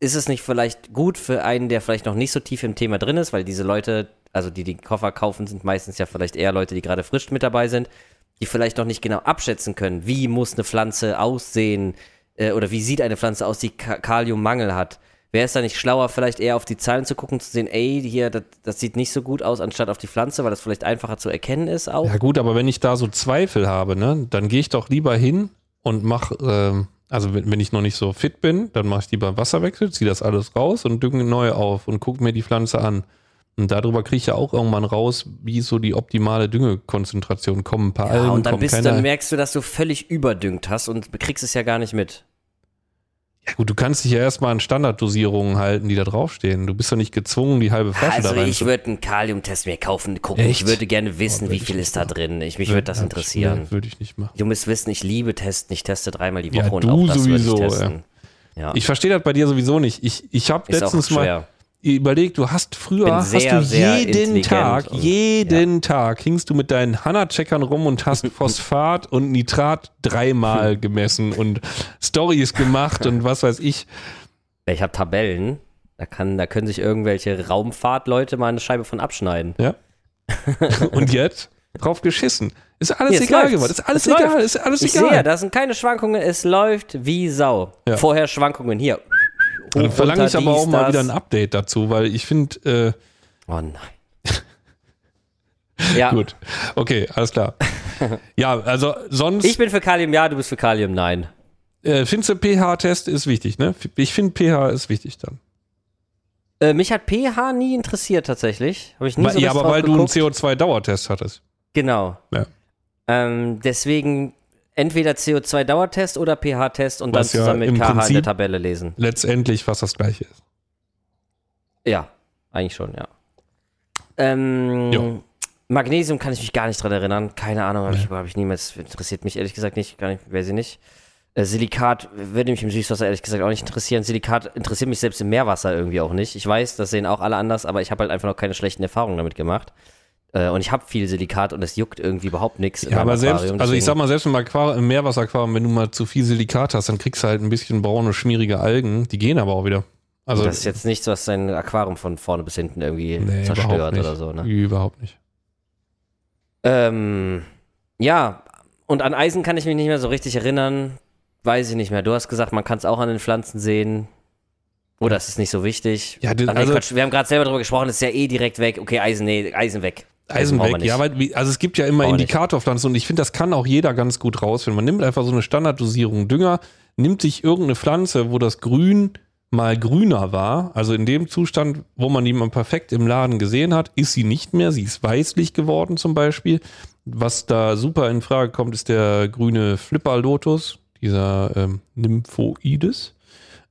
ist es nicht vielleicht gut für einen, der vielleicht noch nicht so tief im Thema drin ist, weil diese Leute, also die den Koffer kaufen, sind meistens ja vielleicht eher Leute, die gerade frisch mit dabei sind, die vielleicht noch nicht genau abschätzen können, wie muss eine Pflanze aussehen äh, oder wie sieht eine Pflanze aus, die Ka- Kaliummangel hat. Wäre es da nicht schlauer, vielleicht eher auf die Zahlen zu gucken, zu sehen, ey, hier, das, das sieht nicht so gut aus, anstatt auf die Pflanze, weil das vielleicht einfacher zu erkennen ist auch? Ja gut, aber wenn ich da so Zweifel habe, ne, dann gehe ich doch lieber hin und mache... Ähm Also wenn, wenn ich noch nicht so fit bin, dann mache ich lieber Wasserwechsel, ziehe das alles raus und dünge neu auf und gucke mir die Pflanze an. Und darüber kriege ich ja auch irgendwann raus, wie so die optimale Düngekonzentration kommen. Ein paar ja, Algen, und dann, bist, dann merkst du, dass du völlig überdüngt hast und kriegst es ja gar nicht mit. Ja gut, du kannst dich ja erstmal an Standarddosierungen halten, die da draufstehen. Du bist doch nicht gezwungen, die halbe Flasche also da rein. Also ich würde einen Kaliumtest mir kaufen, gucken. Echt? Ich würde gerne wissen, oh, wie viel ist da drin. Ich, mich würde das interessieren. Nee, würde ich nicht machen. Du musst wissen, ich liebe Testen. Ich teste dreimal die Woche ja, und auch das sowieso, würde ich testen. Ja. Ja. Ich verstehe das bei dir sowieso nicht. Ich, ich habe letztens mal überlegt, du hast früher, sehr, hast du jeden Tag, jeden ja. Tag hingst du mit deinen Hanna-Checkern rum und hast Phosphat und Nitrat dreimal gemessen und Stories gemacht und was weiß ich. Ich habe Tabellen, da, kann, da können sich irgendwelche Raumfahrtleute mal eine Scheibe von abschneiden. Ja. Und jetzt? Drauf geschissen. Ist alles Jetzt egal läuft's. geworden. Ist alles es egal. Läuft. Ist alles ich egal. Sehe, da sind keine Schwankungen. Es läuft wie Sau. Ja. Vorher Schwankungen hier. Dann verlange ich aber auch mal wieder ein Update dazu, weil ich finde. Äh oh nein. Ja. Gut. Okay, alles klar. Ja, also sonst. Ich bin für Kalium ja, du bist für Kalium nein. Äh, findest du, pH-Test ist wichtig, ne? Ich finde, pH ist wichtig dann. Äh, mich hat pH nie interessiert, tatsächlich. Habe ich nie weil, so Ja, aber weil geguckt. du einen C O zwei Dauertest hattest. Genau. Ja. Ähm, deswegen. Entweder C O zwei Dauertest oder pH-Test und was dann zusammen ja mit K H Prinzip in der Tabelle lesen. Letztendlich fast das Gleiche ist. Ja, eigentlich schon, ja. Ähm, Magnesium kann ich mich gar nicht dran erinnern. Keine Ahnung, habe ich, hab ich niemals. Interessiert mich ehrlich gesagt nicht. Gar nicht, weiß ich nicht. Äh, Silikat würde mich im Süßwasser ehrlich gesagt auch nicht interessieren. Silikat interessiert mich selbst im Meerwasser irgendwie auch nicht. Ich weiß, das sehen auch alle anders, aber ich habe halt einfach noch keine schlechten Erfahrungen damit gemacht. Und ich habe viel Silikat und es juckt irgendwie überhaupt nichts. Ja, aber selbst, also ich sag mal, selbst im, Aquar- im Meerwasseraquarium, wenn du mal zu viel Silikat hast, dann kriegst du halt ein bisschen braune, schmierige Algen. Die gehen aber auch wieder. Also das ist jetzt nichts, was dein Aquarium von vorne bis hinten irgendwie nee, zerstört oder so, ne? Überhaupt nicht. Ähm, ja, und an Eisen kann ich mich nicht mehr so richtig erinnern. Weiß ich nicht mehr. Du hast gesagt, man kann es auch an den Pflanzen sehen. Oder es ist nicht so wichtig. Ja, das, also, Quatsch, wir haben gerade selber drüber gesprochen, das ist ja eh direkt weg. Okay, Eisen, nee, Eisen weg. Eisen weg, ja, weil, also es gibt ja immer Indikatorpflanzen und ich finde, das kann auch jeder ganz gut rausfinden. Man nimmt einfach so eine Standarddosierung Dünger, nimmt sich irgendeine Pflanze, wo das Grün mal grüner war, also in dem Zustand, wo man jemanden perfekt im Laden gesehen hat, ist sie nicht mehr, sie ist weißlich geworden zum Beispiel. Was da super in Frage kommt, ist der grüne Flipperlotus, dieser ähm, Nymphoides.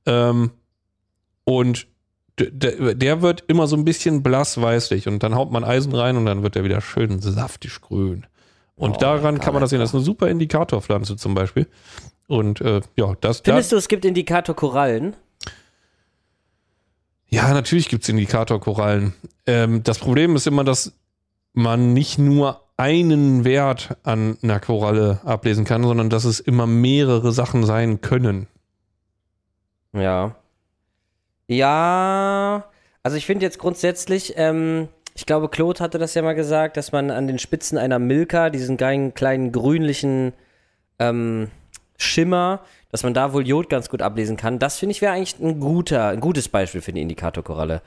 Ähm, und der wird immer so ein bisschen blass-weißlich und dann haut man Eisen rein und dann wird er wieder schön saftig grün. Und oh, daran kann man das sehen. Das ist eine super Indikatorpflanze zum Beispiel. Und äh, ja, das. Findest das, du, es gibt Indikator-Korallen? Ja, natürlich gibt es Indikator-Korallen. Ähm, das Problem ist immer, dass man nicht nur einen Wert an einer Koralle ablesen kann, sondern dass es immer mehrere Sachen sein können. Ja. Ja, also ich finde jetzt grundsätzlich, ähm, ich glaube, Claude hatte das ja mal gesagt, dass man an den Spitzen einer Milka, diesen kleinen, kleinen grünlichen ähm, Schimmer, dass man da wohl Jod ganz gut ablesen kann. Das finde ich wäre eigentlich ein guter, ein gutes Beispiel für eine Indikatorkoralle.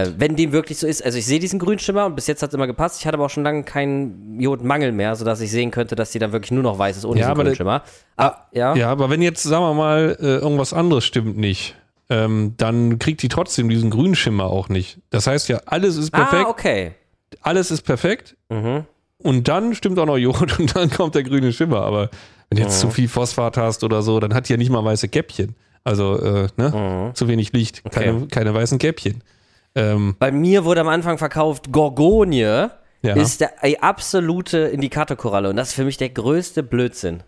Äh, wenn dem wirklich so ist, also ich sehe diesen Grünschimmer und bis jetzt hat es immer gepasst. Ich hatte aber auch schon lange keinen Jodmangel mehr, sodass ich sehen könnte, dass die dann wirklich nur noch weiß ist ohne ja, diesen aber Grünschimmer. Der, ah, ja. ja, aber wenn jetzt, sagen wir mal, äh, irgendwas anderes stimmt nicht, ähm, dann kriegt die trotzdem diesen Grünschimmer auch nicht. Das heißt ja, alles ist perfekt. Ah, okay. Alles ist perfekt. Mhm. Und dann stimmt auch noch Jod und dann kommt der grüne Schimmer. Aber wenn du jetzt mhm. zu viel Phosphat hast oder so, dann hat die ja nicht mal weiße Käppchen. Also, äh, ne? Mhm. Zu wenig Licht, okay. keine, keine weißen Käppchen. Ähm, Bei mir wurde am Anfang verkauft, Gorgonie ja. ist der absolute Indikatorkoralle. Und das ist für mich der größte Blödsinn.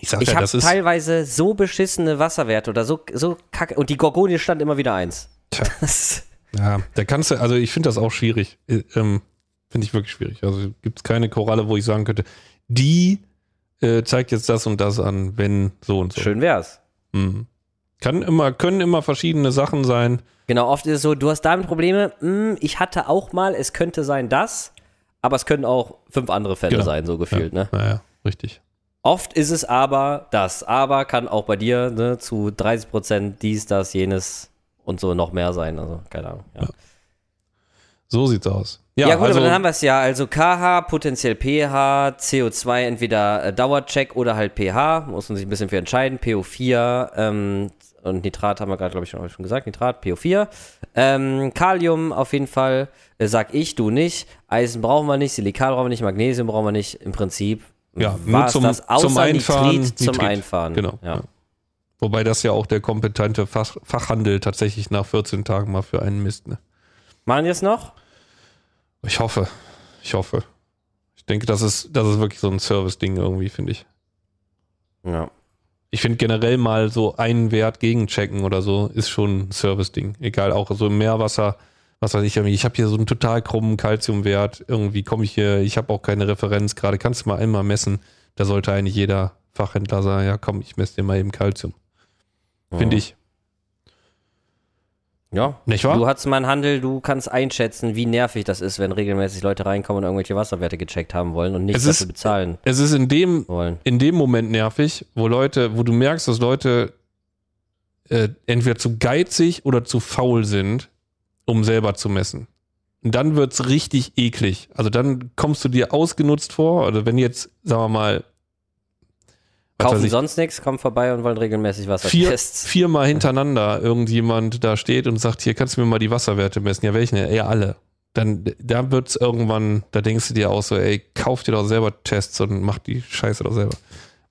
Ich, ich ja, habe teilweise so beschissene Wasserwerte oder so, so kacke. Und die Gorgonie stand immer wieder eins. Tja. Ja, da kannst du, also ich finde das auch schwierig. Ähm, finde ich wirklich schwierig. Also gibt es keine Koralle, wo ich sagen könnte, die äh, zeigt jetzt das und das an, wenn so und so. Schön wär's. Mhm. Kann immer, können immer verschiedene Sachen sein. Genau, oft ist es so, du hast damit Probleme, hm, ich hatte auch mal, es könnte sein das, aber es können auch fünf andere Fälle genau. sein, so gefühlt. Ja, ne? Naja, richtig. Oft ist es aber das, aber kann auch bei dir ne, zu dreißig Prozent dies, das, jenes und so noch mehr sein, also keine Ahnung. Ja. Ja. So sieht's aus. Ja, ja gut, also, aber dann haben wir es ja, also K H, potenziell pH, C O zwei entweder äh, Dauercheck oder halt pH, muss man sich ein bisschen für entscheiden, P O vier ähm, und Nitrat haben wir gerade, glaube ich, schon, schon gesagt, Nitrat, P O vier, ähm, Kalium auf jeden Fall, äh, sag ich, du nicht, Eisen brauchen wir nicht, Silikat brauchen wir nicht, Magnesium brauchen wir nicht, im Prinzip ja, war es das, außer zum Einfahren, Nitrit zum Nitrit. Einfahren. Genau, ja. Ja. Wobei das ja auch der kompetente Fach, Fachhandel tatsächlich nach vierzehn Tagen mal für einen misst. Ne? Machen die es noch? Ich hoffe. Ich hoffe. Ich denke, das ist, das ist wirklich so ein Service-Ding irgendwie, finde ich. Ja. Ich finde generell mal so einen Wert gegenchecken oder so, ist schon ein Service-Ding. Egal, auch so im Meerwasser, was weiß ich, ich habe hier so einen total krummen Calciumwert, irgendwie komme ich hier, ich habe auch keine Referenz gerade, kannst du mal einmal messen. Da sollte eigentlich jeder Fachhändler sagen, ja komm, ich messe dir mal eben Calcium. Finde ich. Ja, nicht wahr? Du hast mal einen Handel, du kannst einschätzen, wie nervig das ist, wenn regelmäßig Leute reinkommen und irgendwelche Wasserwerte gecheckt haben wollen und nichts dafür bezahlen. Es ist in dem, in dem Moment nervig, wo Leute, wo du merkst, dass Leute äh, entweder zu geizig oder zu faul sind, um selber zu messen. Und dann wird es richtig eklig. Also dann kommst du dir ausgenutzt vor, oder wenn jetzt, sagen wir mal, kaufen sonst nichts, kommen vorbei und wollen regelmäßig Wassertests. Vier, viermal hintereinander irgendjemand da steht und sagt, hier kannst du mir mal die Wasserwerte messen. Ja, welchen? Ja, alle. Dann, da wird's irgendwann, da denkst du dir auch so, ey, kauf dir doch selber Tests und mach die Scheiße doch selber.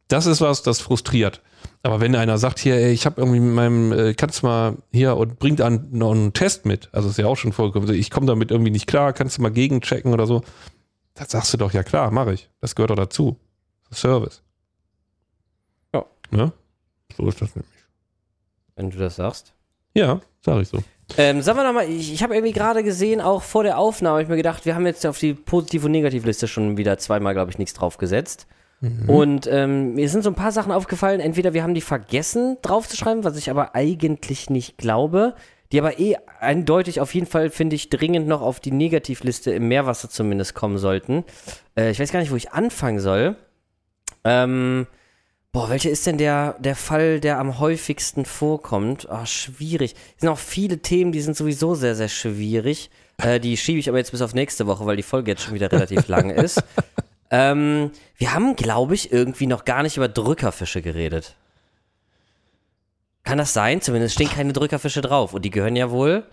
Das ist was, das frustriert. Aber wenn einer sagt, hier, ey, ich hab irgendwie mit meinem, äh, kannst du mal hier und bringt an, noch einen Test mit. Also ist ja auch schon vorgekommen. Ich komme damit irgendwie nicht klar, kannst du mal gegenchecken oder so. Das sagst du doch, ja klar, mache ich. Das gehört doch dazu. Service. Ne? So ist das nämlich. Wenn du das sagst. Ja, sag ich so. Ähm, sagen wir nochmal, ich, ich habe irgendwie gerade gesehen, auch vor der Aufnahme, habe ich mir gedacht, wir haben jetzt auf die Positiv- und Negativliste schon wieder zweimal, glaube ich, nichts draufgesetzt. Mhm. Und ähm, mir sind so ein paar Sachen aufgefallen, entweder wir haben die vergessen draufzuschreiben, was ich aber eigentlich nicht glaube, die aber eh eindeutig auf jeden Fall, finde ich, dringend noch auf die Negativliste im Meerwasser zumindest kommen sollten. Äh, ich weiß gar nicht, wo ich anfangen soll. Ähm, Boah, welcher ist denn der, der Fall, der am häufigsten vorkommt? Ah, schwierig. Es sind auch viele Themen, die sind sowieso sehr, sehr schwierig. Äh, die schiebe ich aber jetzt bis auf nächste Woche, weil die Folge jetzt schon wieder relativ lang ist. Ähm, wir haben, glaube ich, irgendwie noch gar nicht über Drückerfische geredet. Kann das sein? Zumindest stehen keine Drückerfische drauf. Und die gehören ja wohl.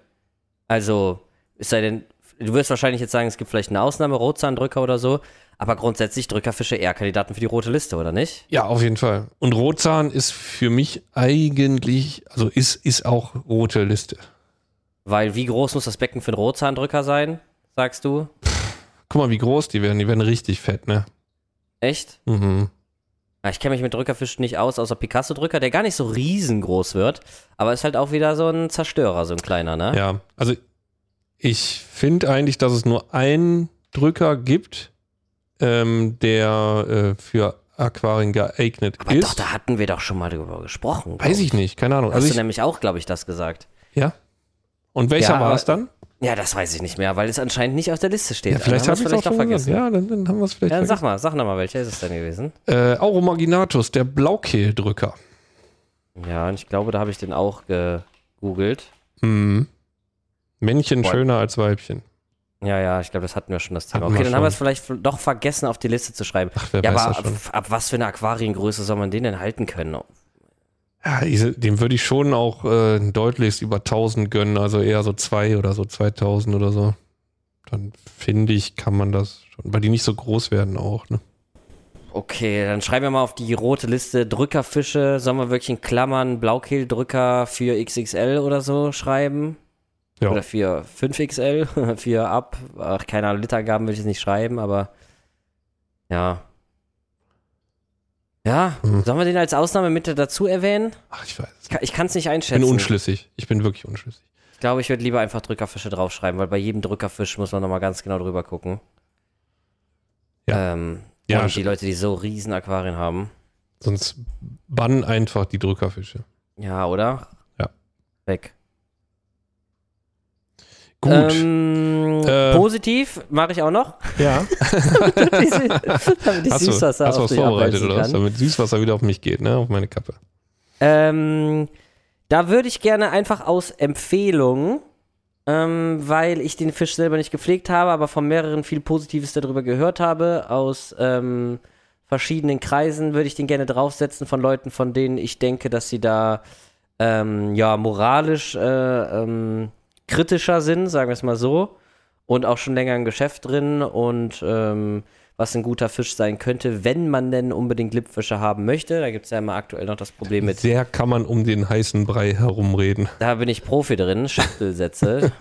Also, es sei denn, du wirst wahrscheinlich jetzt sagen, es gibt vielleicht eine Ausnahme, Rotzahndrücker oder so. Aber grundsätzlich Drückerfische eher Kandidaten für die rote Liste, oder nicht? Ja, auf jeden Fall. Und Rotzahn ist für mich eigentlich, also ist, ist auch rote Liste. Weil wie groß muss das Becken für einen Rotzahndrücker sein, sagst du? Pff, guck mal, wie groß die werden. Die werden richtig fett, ne? Echt? Mhm. Ja, ich kenne mich mit Drückerfischen nicht aus, außer Picasso-Drücker, der gar nicht so riesengroß wird. Aber ist halt auch wieder so ein Zerstörer, so ein kleiner, ne? Ja, also ich finde eigentlich, dass es nur einen Drücker gibt, Ähm, der äh, für Aquarien geeignet aber ist. Aber doch, da hatten wir doch schon mal darüber gesprochen. Weiß ich nicht, keine Ahnung. Hast also du ich, nämlich auch, glaube ich, das gesagt. Ja. Und welcher ja, war es dann? Ja, das weiß ich nicht mehr, weil es anscheinend nicht auf der Liste steht. Ja, vielleicht habe ich es auch schon vergessen. Ja, dann, dann haben wir es vielleicht ja, dann vergessen. Sag mal, sag nochmal, welcher ist es denn gewesen? Äh, Auromaginatus, der Blaukehldrücker. Ja, und ich glaube, da habe ich den auch gegoogelt. Mhm. Männchen Voll. schöner als Weibchen. Ja, ja, ich glaube, das hatten wir schon, das Thema. Okay, dann schon. haben wir es vielleicht doch vergessen, auf die Liste zu schreiben. Ach, wer ja, weiß aber ab, ab was für einer Aquariengröße soll man den denn halten können? Ja, dem würde ich schon auch äh, deutlichst über tausend gönnen, also eher so zwei oder so zweitausend oder so. Dann finde ich, kann man das schon, weil die nicht so groß werden auch, ne? Okay, dann schreiben wir mal auf die rote Liste Drückerfische. Sollen wir wirklich in Klammern Blaukehldrücker für X X L oder so schreiben? Ja. Oder für fünf X L, für ab. Ach, keine Ahnung, Litergaben will ich jetzt nicht schreiben, aber ja. Ja, mhm. Sollen wir den als Ausnahme mit dazu erwähnen? Ach, ich weiß es nicht. Ich kann es nicht einschätzen. Ich bin unschlüssig. Ich bin wirklich unschlüssig. Ich glaube, ich würde lieber einfach Drückerfische draufschreiben, weil bei jedem Drückerfisch muss man nochmal ganz genau drüber gucken. Ja. Ähm. Ja, und die Leute, die so riesen Aquarien haben. Sonst bannen einfach die Drückerfische. Ja, oder? Ja. Weg. Gut. Ähm, äh, positiv mache ich auch noch. Ja. Damit ich hast Süßwasser du, hast auf was vorbereitet oder was? Damit Süßwasser wieder auf mich geht, ne? Auf meine Kappe. Ähm, da würde ich gerne einfach aus Empfehlungen, Ähm, weil ich den Fisch selber nicht gepflegt habe, aber von mehreren viel Positives darüber gehört habe, aus ähm, verschiedenen Kreisen, würde ich den gerne draufsetzen von Leuten, von denen ich denke, dass sie da ähm, ja moralisch äh, ähm, kritischer sind, sagen wir es mal so, und auch schon länger im Geschäft drin und ähm, was ein guter Fisch sein könnte, wenn man denn unbedingt Lippfische haben möchte. Da gibt es ja immer aktuell noch das Problem mit... Sehr kann man um den heißen Brei herumreden. Da bin ich Profi drin, Schachtelsätze.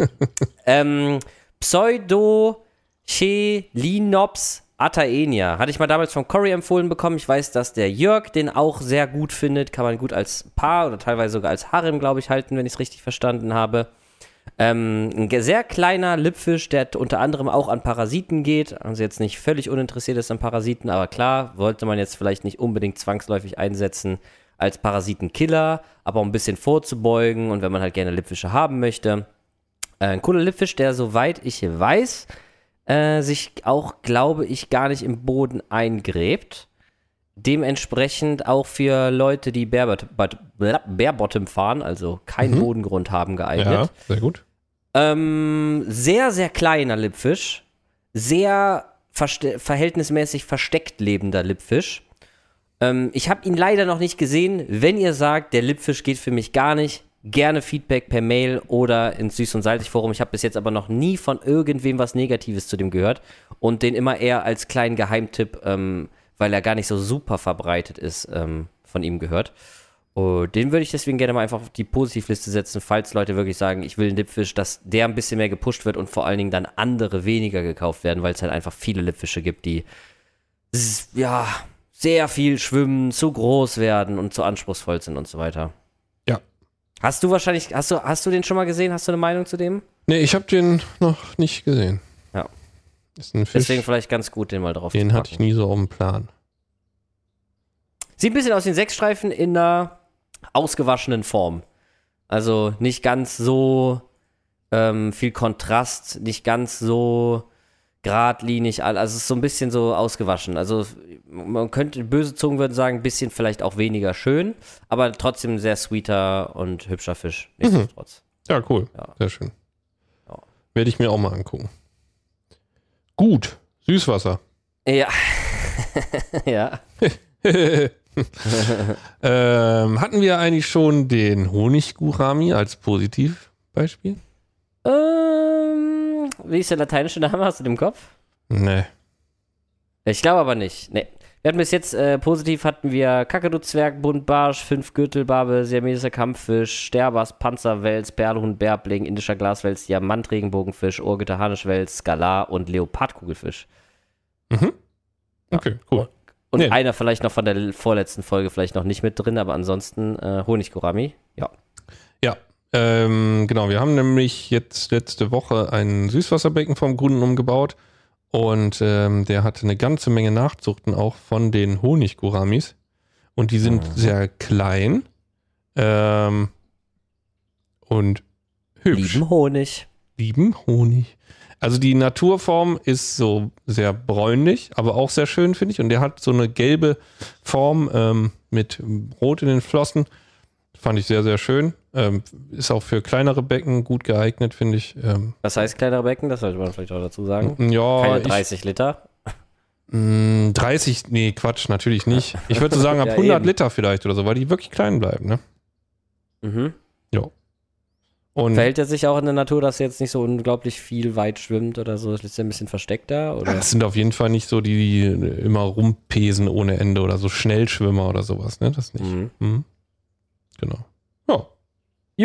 ähm, Pseudocheilinus atenia. Hatte ich mal damals von Corey empfohlen bekommen. Ich weiß, dass der Jörg den auch sehr gut findet. Kann man gut als Paar oder teilweise sogar als Harem, glaube ich, halten, wenn ich es richtig verstanden habe. Ähm, ein sehr kleiner Lippfisch, der unter anderem auch an Parasiten geht. Also jetzt nicht völlig uninteressiert ist an Parasiten, aber klar, wollte man jetzt vielleicht nicht unbedingt zwangsläufig einsetzen als Parasitenkiller, aber um ein bisschen vorzubeugen und wenn man halt gerne Lippfische haben möchte. Äh, ein cooler Lippfisch, der, soweit ich weiß, äh, sich auch, glaube ich, gar nicht im Boden eingräbt. Dementsprechend auch für Leute, die Barebottom fahren, also keinen mhm. Bodengrund haben, geeignet. Ja, sehr gut. Ähm, sehr, sehr kleiner Lippfisch. Sehr verste- verhältnismäßig versteckt lebender Lippfisch. Ähm, ich habe ihn leider noch nicht gesehen. Wenn ihr sagt, der Lippfisch geht für mich gar nicht, gerne Feedback per Mail oder ins Süß- und Salzig-Forum. Ich habe bis jetzt aber noch nie von irgendwem was Negatives zu dem gehört und den immer eher als kleinen Geheimtipp ähm, weil er gar nicht so super verbreitet ist, ähm, von ihm gehört. Oh, den würde ich deswegen gerne mal einfach auf die Positivliste setzen, falls Leute wirklich sagen, ich will einen Lippfisch, dass der ein bisschen mehr gepusht wird und vor allen Dingen dann andere weniger gekauft werden, weil es halt einfach viele Lippfische gibt, die ja sehr viel schwimmen, zu groß werden und zu anspruchsvoll sind und so weiter. Ja. Hast du wahrscheinlich, hast du, hast du den schon mal gesehen? Hast du eine Meinung zu dem? Nee, ich habe den noch nicht gesehen. Ja. Ist ein Fisch. Deswegen vielleicht ganz gut, den mal drauf zu packen. Den hatte ich nie so auf dem Plan. Sieht ein bisschen aus wie ein Sechsstreifen in einer ausgewaschenen Form. Also nicht ganz so ähm, viel Kontrast, nicht ganz so geradlinig. Also es ist so ein bisschen so ausgewaschen. Also man könnte, böse Zungen würden sagen, ein bisschen vielleicht auch weniger schön, aber trotzdem ein sehr sweeter und hübscher Fisch. Nichtsdestotrotz. Mhm. Ja, cool. Ja. Sehr schön. Ja. Werde ich mir auch mal angucken. Gut, Süßwasser. Ja. Ja. ähm, hatten wir eigentlich schon den Honiggurami als Positivbeispiel? Ähm, wie ist der lateinische Name? Hast du den im Kopf? Nee. Ich glaube aber nicht. Nee. Wir hatten bis jetzt, äh, positiv hatten wir Kakadu-Zwerg, Buntbarsch, Fünfgürtelbarbe, Siameser Kampffisch, Sterbers, Panzerwels, Perlhuhn, Bärbling, Indischer Glaswels, Diamantregenbogenfisch, Ohrgitter, Harnischwels, Skalar und Leopardkugelfisch. Mhm. Okay, cool. Und nee. einer vielleicht noch von der vorletzten Folge vielleicht noch nicht mit drin, aber ansonsten äh, Honiggurami, ja. Ja, ähm, genau. Wir haben nämlich jetzt letzte Woche ein Süßwasserbecken vom Grünen umgebaut. Und ähm, der hatte eine ganze Menge Nachzuchten auch von den Honigguramis. Und die sind mhm. sehr klein ähm, und hübsch. Lieben Honig. Lieben Honig. Also die Naturform ist so sehr bräunlich, aber auch sehr schön, finde ich. Und der hat so eine gelbe Form ähm, mit Rot in den Flossen. Fand ich sehr, sehr schön. Ähm, ist auch für kleinere Becken gut geeignet, finde ich. Ähm, Was heißt kleinere Becken? Das sollte man vielleicht auch dazu sagen. Ja, keine dreißig ich, Liter? Mh, dreißig, nee, Quatsch, natürlich nicht. Ich würde so sagen, ab ja, hundert eben. Liter vielleicht oder so, weil die wirklich klein bleiben, ne? Mhm. Ja. Und verhält er sich auch in der Natur, dass er jetzt nicht so unglaublich viel weit schwimmt oder so? Ist er ein bisschen versteckter? Oder? Das sind auf jeden Fall nicht so die, die immer rumpesen ohne Ende oder so Schnellschwimmer oder sowas, ne? Das nicht. Mhm. Mhm. Genau. Ja.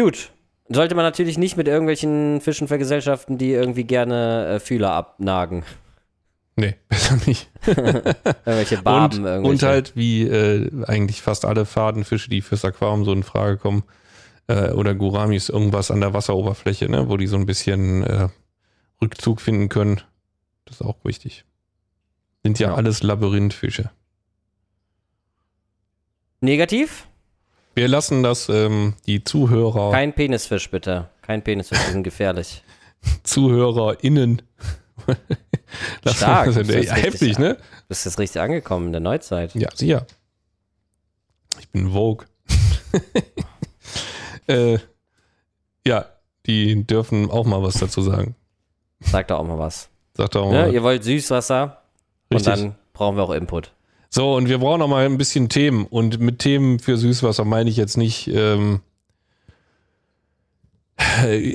Gut. Sollte man natürlich nicht mit irgendwelchen Fischen vergesellschaften, die irgendwie gerne äh, Fühler abnagen. Nee, besser nicht. Irgendwelche Barben. Und, irgendwelche. Und halt wie äh, eigentlich fast alle Fadenfische, die fürs Aquarium so in Frage kommen, äh, oder Guramis, irgendwas an der Wasseroberfläche, ne, wo die so ein bisschen äh, Rückzug finden können. Das ist auch wichtig. Sind ja, ja. alles Labyrinthfische. Negativ? Wir lassen das ähm, die Zuhörer... Kein Penisfisch, bitte. Kein Penisfisch, die sind gefährlich. ZuhörerInnen. Stark. Das das ja, heftig, an- ne? Du bist jetzt richtig angekommen in der Neuzeit. Ja, sicher. Ich bin Vogue. äh, ja, die dürfen auch mal was dazu sagen. Sagt doch auch mal was. Sagt doch auch mal. Ne? Ihr wollt Süßwasser richtig. Und dann brauchen wir auch Input. So, und wir brauchen noch mal ein bisschen Themen. Und mit Themen für Süßwasser meine ich jetzt nicht ähm,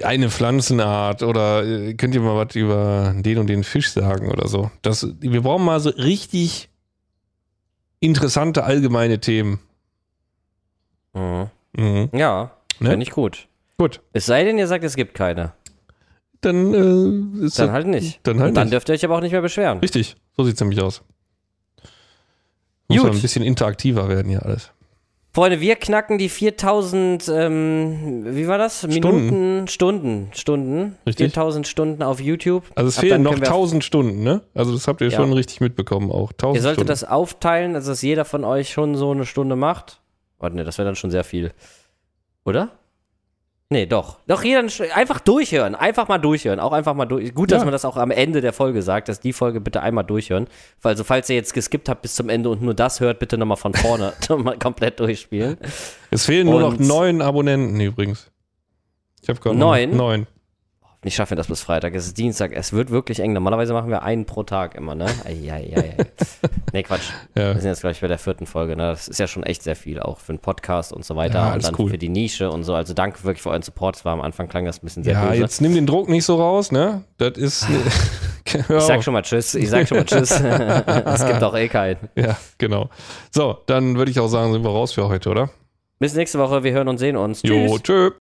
eine Pflanzenart oder äh, könnt ihr mal was über den und den Fisch sagen oder so. Das, wir brauchen mal so richtig interessante allgemeine Themen. Mhm. Mhm. Ja, ne? Finde ich gut. Gut. Es sei denn, ihr sagt, es gibt keine. Dann, äh, ist dann halt nicht. Dann, halt dann nicht. Dürft ihr euch aber auch nicht mehr beschweren. Richtig, so sieht es nämlich aus. Muss ein bisschen interaktiver werden hier alles. Freunde, wir knacken die viertausend, ähm, wie war das? Minuten, Stunden. Stunden, Stunden. Richtig. viertausend Stunden auf YouTube. Also es Ab fehlen noch tausend Stunden, ne? Also das habt ihr ja. schon richtig mitbekommen auch. tausend Ihr solltet Stunden. Das aufteilen, also dass jeder von euch schon so eine Stunde macht. Warte, ne, das wäre dann schon sehr viel. Oder? Nee, doch. Doch, jeder einfach durchhören. Einfach mal durchhören. Auch einfach mal durch. Gut, dass ja. man das auch am Ende der Folge sagt, dass die Folge bitte einmal durchhören. Also, falls ihr jetzt geskippt habt bis zum Ende und nur das hört, bitte nochmal von vorne nochmal komplett durchspielen. Es fehlen und nur noch neun Abonnenten übrigens. Ich hab gerade neun. Neun. Ich schaffe das bis Freitag. Es ist Dienstag. Es wird wirklich eng. Normalerweise machen wir einen pro Tag immer, ne? Eieieiei. Nee, Quatsch. Ja. Wir sind jetzt gleich bei der vierten Folge, ne? Das ist ja schon echt sehr viel, auch für den Podcast und so weiter. Ja, und dann cool. für die Nische und so. Also danke wirklich für euren Support. Es war am Anfang, klang das ein bisschen sehr ja, böse. Ja, jetzt nimm den Druck nicht so raus, ne? Das ist... Ich sag schon mal Tschüss. Ich sag schon mal Tschüss. Es gibt auch eh keinen. Ja, genau. So, dann würde ich auch sagen, sind wir raus für heute, oder? Bis nächste Woche. Wir hören und sehen uns. Jo, tschüss. Tschö.